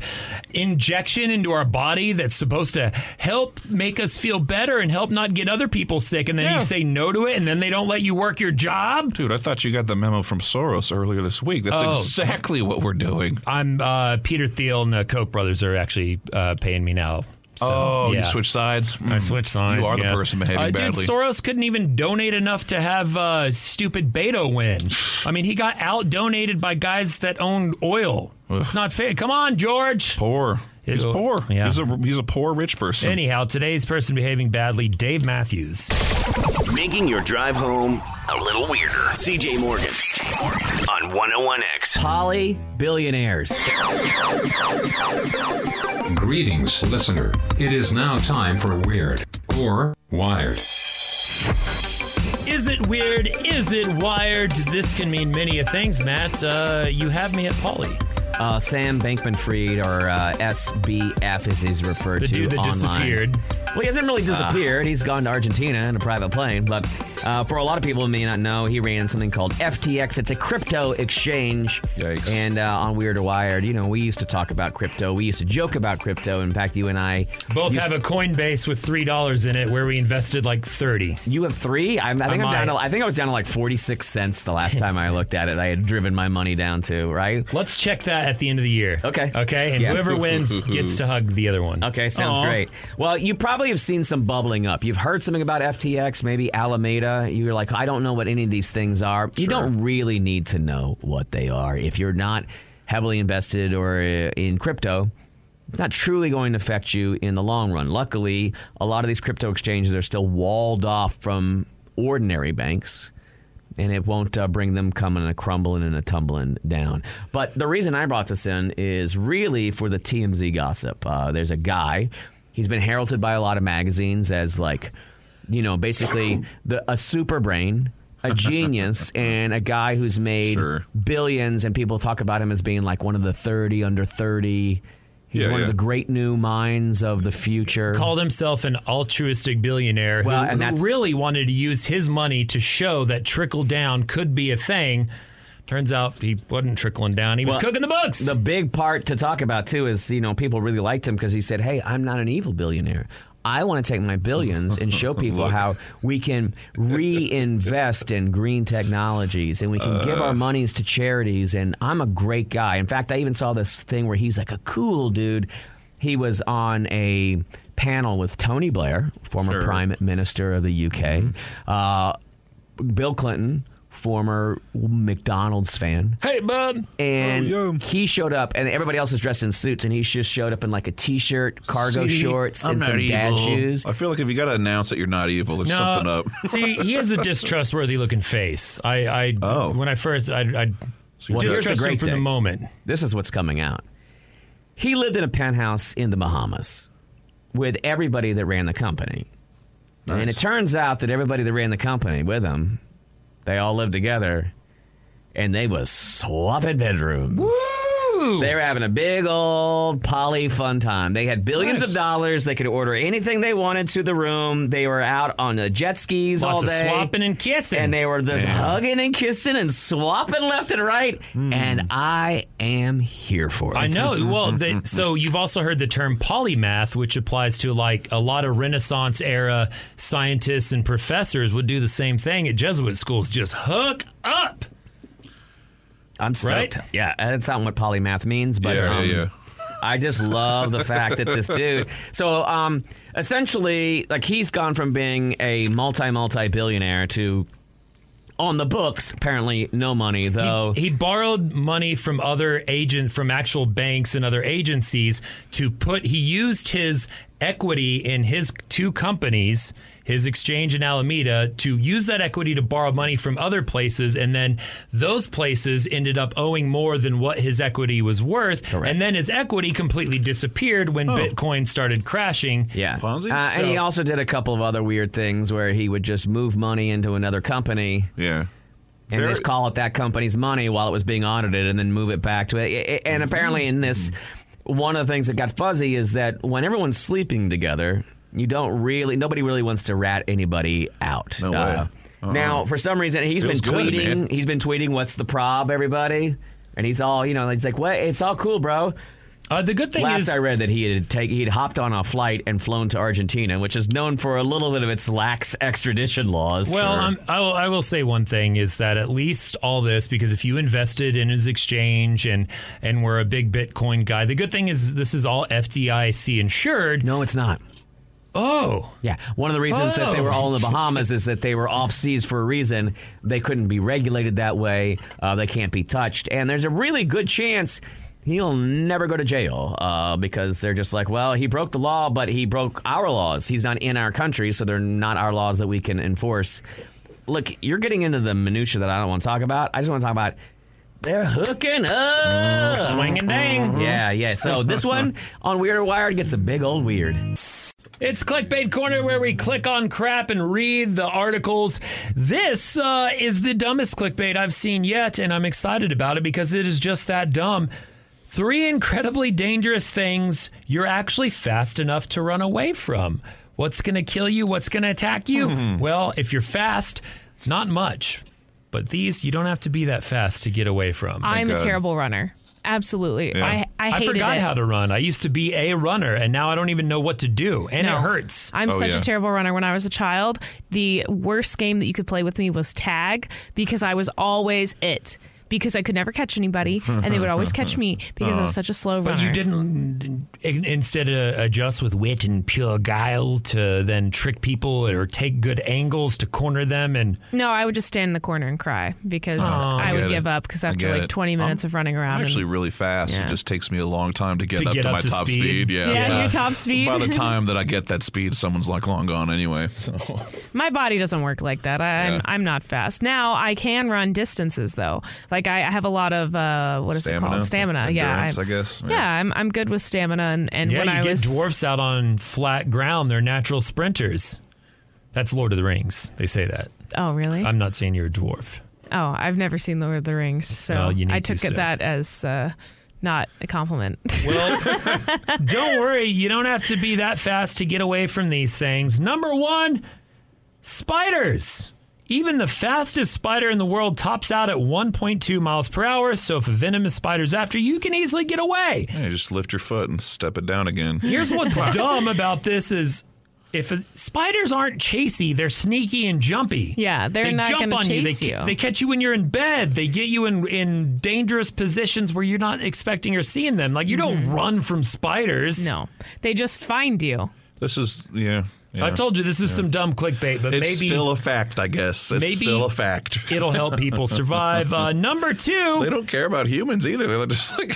injection into our body that's supposed to help make us feel better and help not get other people sick. And then yeah. you say no to it, and then they don't let you work your job. Dude, I thought you got the memo from Soros earlier this week. That's oh. exactly what we're doing. I'm uh, Peter Thiel and the Koch brothers are actually uh, paying me now. So, oh, yeah. you switch sides? Mm. I switch sides, You are yeah. the person behaving uh, dude, badly. Dude, Soros couldn't even donate enough to have uh, stupid Beto win. I mean, he got out-donated by guys that own oil. Ugh. It's not fair. Come on, George. Poor. He's It'll, poor. Yeah. He's a he's a poor rich person. Anyhow, today's person behaving badly, Dave Matthews. Making your drive home a little weirder. C J Morgan on one oh one X. Poly billionaires. Greetings, listener. It is now time for Weird or Wired. Is it weird? Is it wired? This can mean many things, Matt. Uh, you have me at Poly. Uh, Sam Bankman-Fried, or uh, S B F as he's referred the to dude that online. Disappeared. Well, he hasn't really disappeared. Uh, he's gone to Argentina in a private plane. But uh, for a lot of people who may not know, he ran something called F T X. It's a crypto exchange. Yikes. And uh, on Weird or Wired, you know, we used to talk about crypto. We used to joke about crypto. In fact, you and I both have to- a Coinbase with three dollars in it where we invested like thirty. You have three? I'm, I think I'm, I'm down to, I think I was down to like forty-six cents the last time I looked at it. I had driven my money down to, right? Let's check that at the end of the year. Okay. Okay? And yeah. whoever wins gets to hug the other one. Okay, sounds Aww. great. Well, you probably Probably have seen some bubbling up. You've heard something about F T X, maybe Alameda. You're like, I don't know what any of these things are. Sure. You don't really need to know what they are. If you're not heavily invested or in crypto, it's not truly going to affect you in the long run. Luckily, a lot of these crypto exchanges are still walled off from ordinary banks, and it won't uh, bring them coming and a crumbling and a tumbling down. But the reason I brought this in is really for the T M Z gossip. Uh, there's a guy. He's been heralded by a lot of magazines as, like, you know, basically the, a super brain, a genius, and a guy who's made sure. billions, and people talk about him as being like one of the thirty under thirty. He's yeah, one yeah. of the great new minds of the future. Called himself an altruistic billionaire well, who, and who really wanted to use his money to show that trickle down could be a thing. Turns out he wasn't trickling down. He was well, cooking the books. The big part to talk about, too, is, you know, people really liked him because he said, hey, I'm not an evil billionaire. I want to take my billions and show people how we can reinvest in green technologies and we can uh, give our monies to charities. And I'm a great guy. In fact, I even saw this thing where he's like a cool dude. He was on a panel with Tony Blair, former sure. Prime Minister of the U K, mm-hmm. uh, Bill Clinton, former McDonald's fan. Hey, bud. And oh, he showed up, and everybody else is dressed in suits, and he just showed up in like a t-shirt, cargo see, shorts, I'm and some evil. dad shoes. I feel like if you got to announce that you're not evil, there's no, something up. See, he has a distrustworthy-looking face. I, I oh. when I first, I, I so distrust him for the moment. This is what's coming out. He lived in a penthouse in the Bahamas with everybody that ran the company. Nice. And it turns out that everybody that ran the company with him, they all lived together, and they was swapping bedrooms. Woo! They were having a big old poly fun time. They had billions nice. of dollars. They could order anything they wanted to the room. They were out on the jet skis Lots all day. Of swapping and kissing. And they were just yeah. hugging and kissing and swapping left and right. Mm. And I am here for it. I know. Well, they, so you've also heard the term polymath, which applies to like a lot of Renaissance era scientists and professors would do the same thing at Jesuit schools. Just hook up. I'm stoked. Right? Yeah, that's not what polymath means, but yeah, um, yeah, yeah. I just love the fact that this dude. So um, essentially, like he's gone from being a multi multi billionaire to on the books, apparently no money though. He, he borrowed money from other agents, from actual banks and other agencies to put. He used his equity in his two companies. His exchange in Alameda to use that equity to borrow money from other places, and then those places ended up owing more than what his equity was worth. Correct. And then his equity completely disappeared when oh. Bitcoin started crashing. Yeah, Ponzi? Uh, so. And he also did a couple of other weird things where he would just move money into another company. Yeah. And Very- just call it that company's money while it was being audited, and then move it back to it. And apparently, in this, one of the things that got fuzzy is that when everyone's sleeping together. You don't really, nobody really wants to rat anybody out. No uh, way. Now, for some reason, he's Feels been tweeting, good, he's been tweeting, what's the prob, everybody? And he's all, you know, he's like, what? It's all cool, bro. Uh, the good thing Last is... Last I read that he had take, he'd hopped on a flight and flown to Argentina, which is known for a little bit of its lax extradition laws. Well, or, um, I, will, I will say one thing is that at least all this, because if you invested in his exchange and, and were a big Bitcoin guy, the good thing is this is all F D I C insured. No, it's not. Oh. Yeah. One of the reasons oh. that they were all in the Bahamas is that they were off seas for a reason. They couldn't be regulated that way. Uh, they can't be touched. And there's a really good chance he'll never go to jail uh, because they're just like, well, he broke the law, but he broke our laws. He's not in our country, so they're not our laws that we can enforce. Look, you're getting into the minutia that I don't want to talk about. I just want to talk about they're hooking up. Mm, swing and dang. Yeah, yeah. So this one on Weirder Wired gets a big old weird. It's Clickbait Corner, where we click on crap and read the articles. This uh, is the dumbest clickbait I've seen yet, and I'm excited about it because it is just that dumb. Three incredibly dangerous things you're actually fast enough to run away from. What's going to kill you? What's going to attack you? Mm-hmm. Well, if you're fast, not much. But these, you don't have to be that fast to get away from. I'm Thank a God. terrible runner. Absolutely. Yeah. I I, hated I forgot it. how to run. I used to be a runner, and now I don't even know what to do, and no. it hurts. I'm oh, such yeah. a terrible runner. When I was a child, the worst game that you could play with me was tag, because I was always it. Because I could never catch anybody, and they would always catch me because uh, I was such a slow runner. But you didn't in, instead uh, adjust with wit and pure guile to then trick people or take good angles to corner them. And no, I would just stand in the corner and cry because oh, I would it. give up. Because after like twenty minutes I'm, of running around, I'm actually and, really fast. Yeah. It just takes me a long time to get to up get to up my to top speed. speed. Yeah, yeah so your top speed. By the time that I get that speed, someone's like long gone anyway. So my body doesn't work like that. I'm yeah. I'm not fast now. I can run distances though, like. Like I have a lot of uh, what is stamina. it called? Stamina. Endurance, yeah, I guess. Yeah. yeah, I'm I'm good with stamina, and, and yeah, when you I get was... dwarfs out on flat ground, they're natural sprinters. That's Lord of the Rings. They say that. Oh, really? I'm not saying you're a dwarf. Oh, I've never seen Lord of the Rings, so no, you need I took to, so. that as uh, not a compliment. Well, don't worry, you don't have to be that fast to get away from these things. Number one, spiders. Even the fastest spider in the world tops out at one point two miles per hour, so if a venomous spider's after you, you can easily get away. Yeah, you just lift your foot and step it down again. Here's what's dumb about this is, if a, spiders aren't chasey, they're sneaky and jumpy. Yeah, they're they not going to chase you. They, you. They catch you when you're in bed. They get you in, in dangerous positions where you're not expecting or seeing them. Like, you mm-hmm. don't run from spiders. No, they just find you. This is, yeah. yeah I told you, this is yeah. some dumb clickbait, but it's maybe... It's still a fact, I guess. It's maybe still a fact. It'll help people survive. Uh, number two... They don't care about humans either. They're just like...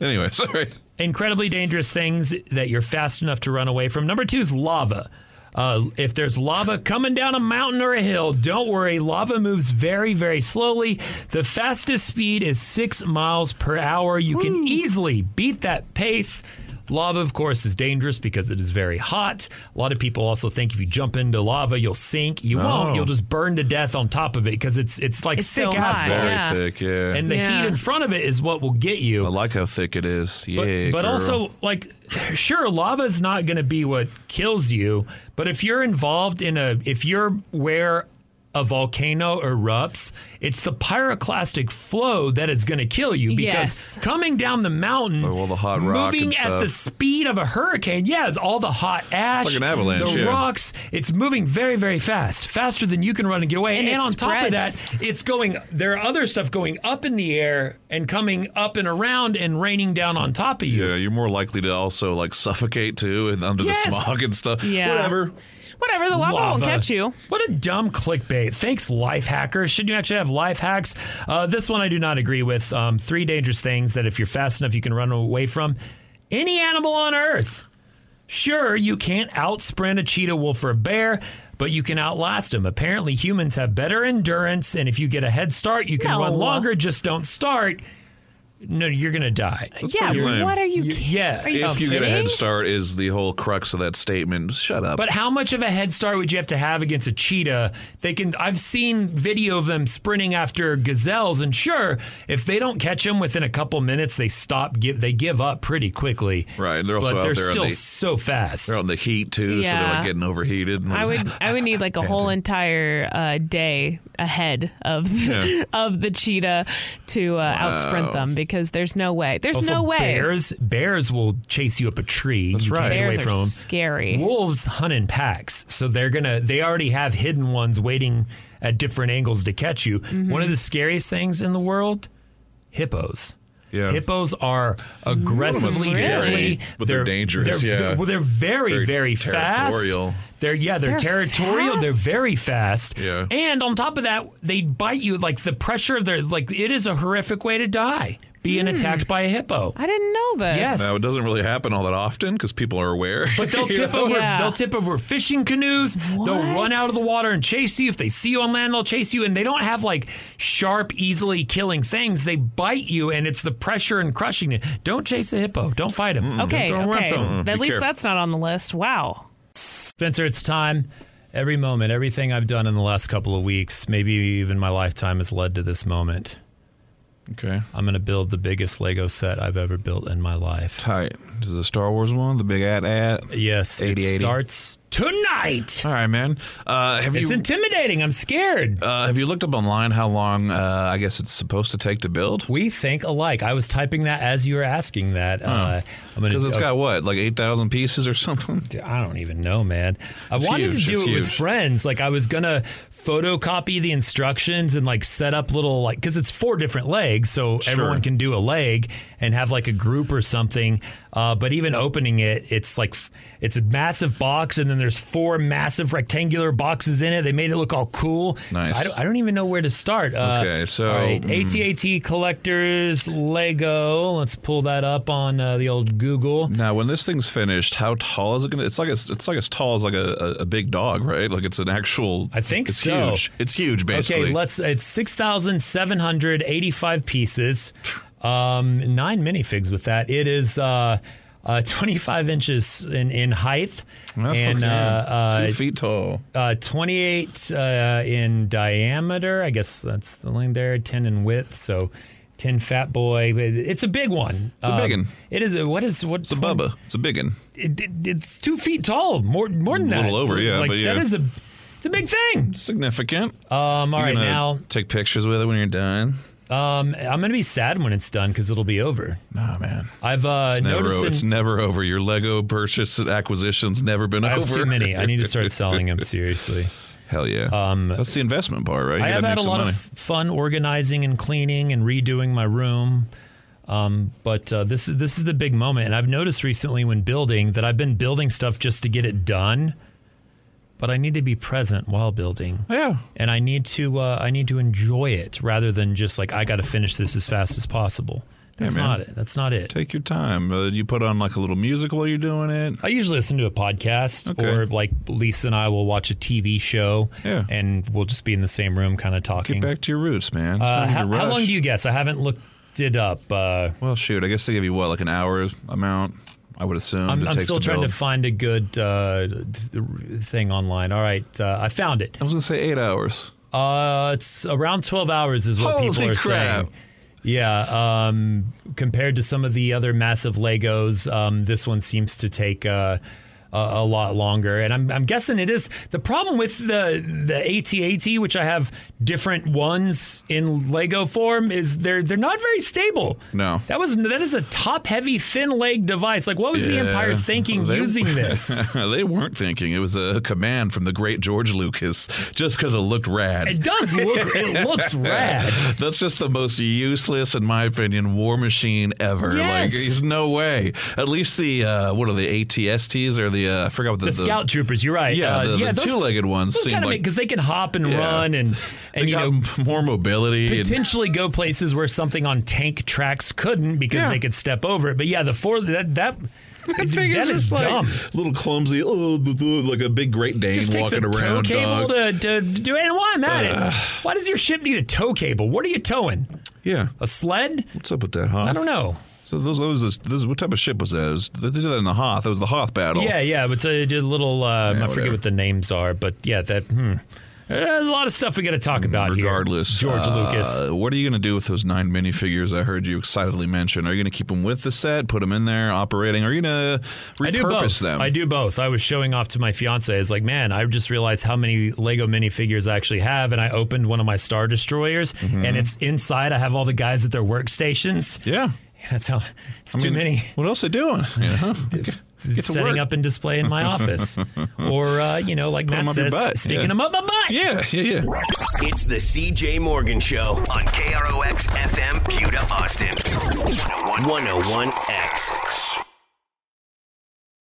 Anyway, sorry. Incredibly dangerous things that you're fast enough to run away from. Number two is lava. Uh, if there's lava coming down a mountain or a hill, don't worry. Lava moves very, very slowly. The fastest speed is six miles per hour. You Woo. Can easily beat that pace. Lava, of course, is dangerous because it is very hot. A lot of people also think if you jump into lava, you'll sink. You oh. won't. You'll just burn to death on top of it because it's it's like it's thick so hot. It's very yeah. thick, yeah. And the yeah. heat in front of it is what will get you. I like how thick it is. Yeah, But, but also, like, sure, lava is not going to be what kills you, but if you're involved in a, if you're where a volcano erupts, it's the pyroclastic flow that is going to kill you because yes. coming down the mountain, oh, well, the hot rock moving at the speed of a hurricane, yeah, it's all the hot ash, it's like an avalanche, the yeah. rocks, it's moving very, very fast, faster than you can run and get away. And, and on spreads. Top of that, it's going, there are other stuff going up in the air and coming up and around and raining down on top of you. Yeah, you're more likely to also like suffocate too and under yes. the smog and stuff. Yeah. Whatever. Whatever, the lava, lava won't catch you. What a dumb clickbait. Thanks, life hackers. Shouldn't you actually have life hacks? Uh, this one I do not agree with. Um, three dangerous things that if you're fast enough, you can run away from. Any animal on Earth. Sure, you can't out-sprint a cheetah, wolf, or a bear, but you can outlast them. Apparently, humans have better endurance, and if you get a head start, you can no. run longer. Just don't start. No, you're going to die. That's yeah, what are you kidding? Yeah. Are you if you kidding? Get a head start is the whole crux of that statement. Shut up. But how much of a head start would you have to have against a cheetah? They can. I've seen video of them sprinting after gazelles, and sure, if they don't catch them within a couple minutes, they stop, give, they give up pretty quickly. Right, they're also but they're still the, so fast. They're on the heat, too, yeah. so they're like getting overheated. I would I would need like a whole entire uh, day ahead of the, yeah. of the cheetah to uh, wow. outsprint them, because Because there's no way. There's also no way. Bears, bears will chase you up a tree. That's you right. Bears away are from. Scary. Wolves hunt in packs, so they're gonna. They already have hidden ones waiting at different angles to catch you. Mm-hmm. One of the scariest things in the world: hippos. Yeah. Hippos are aggressively really? deadly, but they're, they're dangerous. They're, yeah. Well, they're very, very, very territorial. fast. They're yeah, they're, they're territorial. Fast? They're very fast. Yeah. And on top of that, they bite you. Like the pressure of their like it is a horrific way to die. Being mm. attacked by a hippo. I didn't know this. Yes. Now, it doesn't really happen all that often because people are aware. But they'll tip over yeah. they'll tip over fishing canoes. What? They'll run out of the water and chase you. If they see you on land, they'll chase you. And they don't have like sharp, easily killing things. They bite you, and it's the pressure and crushing it. Don't chase a hippo. Don't fight him. Mm. Okay. Don't, don't okay. run from him. At Be least careful. That's not on the list. Wow. Spencer, it's time. Every moment, everything I've done in the last couple of weeks, maybe even my lifetime, has led to this moment. Okay. I'm going to build the biggest Lego set I've ever built in my life. Tight. This is the Star Wars one, the big at-at. Yes, eighty, it eighty. Starts tonight. All right, man. Uh, have it's you, intimidating. I'm scared. Uh, have you looked up online how long, uh, I guess, it's supposed to take to build? We think alike. I was typing that as you were asking that. Because huh. uh, it's uh, got what, like eight thousand pieces or something? Dude, I don't even know, man. I it's wanted huge. to do it's it huge. with friends. Like, I was going to photocopy the instructions and, like, set up little, like, because it's four different legs, so sure. everyone can do a leg and have, like, a group or something. Uh, but even opening it, it's like, it's a massive box, and then there's four massive rectangular boxes in it. They made it look all cool. Nice. I don't, I don't even know where to start. Uh, okay, so. All right, mm. AT-AT Collectors Lego. Let's pull that up on uh, the old Google. Now, when this thing's finished, how tall is it going to? It's like it's, it's like as tall as like a, a, a big dog, right? Like it's an actual. I think it's so. It's huge. It's huge, basically. Okay, let's. It's six thousand seven hundred eighty-five pieces. Um, nine minifigs with that. It is uh, uh, twenty-five inches in, in height oh, and uh, uh, two feet tall. Uh, twenty-eight uh, in diameter. I guess that's the length there. ten in width. So ten fat boy. It's a big one. It's um, a big one. It is. A, what is what? It's a bubba. It's a big one. It, it, it's two feet tall. More more than that. A little that. over. Yeah. Like, but yeah. That is a. It's a big thing. Significant. Um, all right, now take pictures with it when you're done. Um, I'm gonna be sad when it's done because it'll be over. Nah, man. I've uh, it's never, noticed in, it's never over. Your Lego purchase acquisition's never been I have over. Too many. I need to start selling them seriously. Hell yeah. Um, that's the investment part, right? You I have had a lot money. of fun organizing and cleaning and redoing my room. Um, but uh, this this is the big moment, and I've noticed recently when building that I've been building stuff just to get it done. But I need to be present while building. Yeah. And I need to uh, I need to enjoy it rather than just like, I got to finish this as fast as possible. That's hey, not it. That's not it. Take your time. Uh, you put on like a little music while you're doing it? I usually listen to a podcast okay. or like Lisa and I will watch a T V show yeah. and we'll just be in the same room kind of talking. Get back to your roots, man. Uh, how, how long do you guess? I haven't looked it up. Uh, well, shoot. I guess they give you what, like an hour amount? I would assume. I'm, I'm still to trying build. to find a good uh, th- thing online. All right. Uh, I found it. I was going to say eight hours. Uh, it's around twelve hours is what Holy people are crap. saying. Yeah. Um, compared to some of the other massive Legos, um, this one seems to take uh, a, a lot longer. And I'm, I'm guessing it is. The problem with the, the AT-AT, which I have different ones in Lego form, is they're they're not very stable. No. That was that is a top-heavy, thin-leg device. Like, what was yeah. the Empire thinking they, using this? They weren't thinking. It was a command from the great George Lucas, just because it looked rad. It does look, it looks rad. That's just the most useless, in my opinion, war machine ever. Yes. Like, there's no way. At least the, uh, what are the A T S Ts or the, uh, I forgot what the... The, the Scout Troopers, you're right. Yeah, uh, the, yeah, the those, two-legged ones seem like... Because they can hop and yeah. run and, and you know... more mobility. Potentially and, go places where something on tank tracks couldn't because yeah. they could step over it. But yeah, the four, that, that, that, that is, is like dumb. Little clumsy, oh, like a big Great Dane just walking around. It takes a tow cable to, to do it. And why am at uh, it? Why does your ship need a tow cable? What are you towing? Yeah. A sled? What's up with that, huh? I don't know. So those, those, those, what type of ship was that? It was, they did that in the Hoth. It was the Hoth battle. Yeah, yeah. It's a, a little, uh, yeah, I forget what the names are, but yeah, that, hmm. There's a lot of stuff we got to talk about Regardless, here. Regardless. George uh, Lucas. What are you going to do with those nine minifigures I heard you excitedly mention? Are you going to keep them with the set, put them in there, operating? Are you going to repurpose I them? I do both. I was showing off to my fiance. It's like, man, I just realized how many Lego minifigures I actually have, and I opened one of my Star Destroyers, mm-hmm. and it's inside. I have all the guys at their workstations. Yeah. That's how it's I too mean, many. What else are they doing? Yeah. Okay. Get setting up and display in my office. Or, uh, you know, like Put Matt says, sticking yeah. them up my butt. Yeah, yeah, yeah. It's the C J Morgan Show on K R O X F M, Buda, Austin. one oh one X.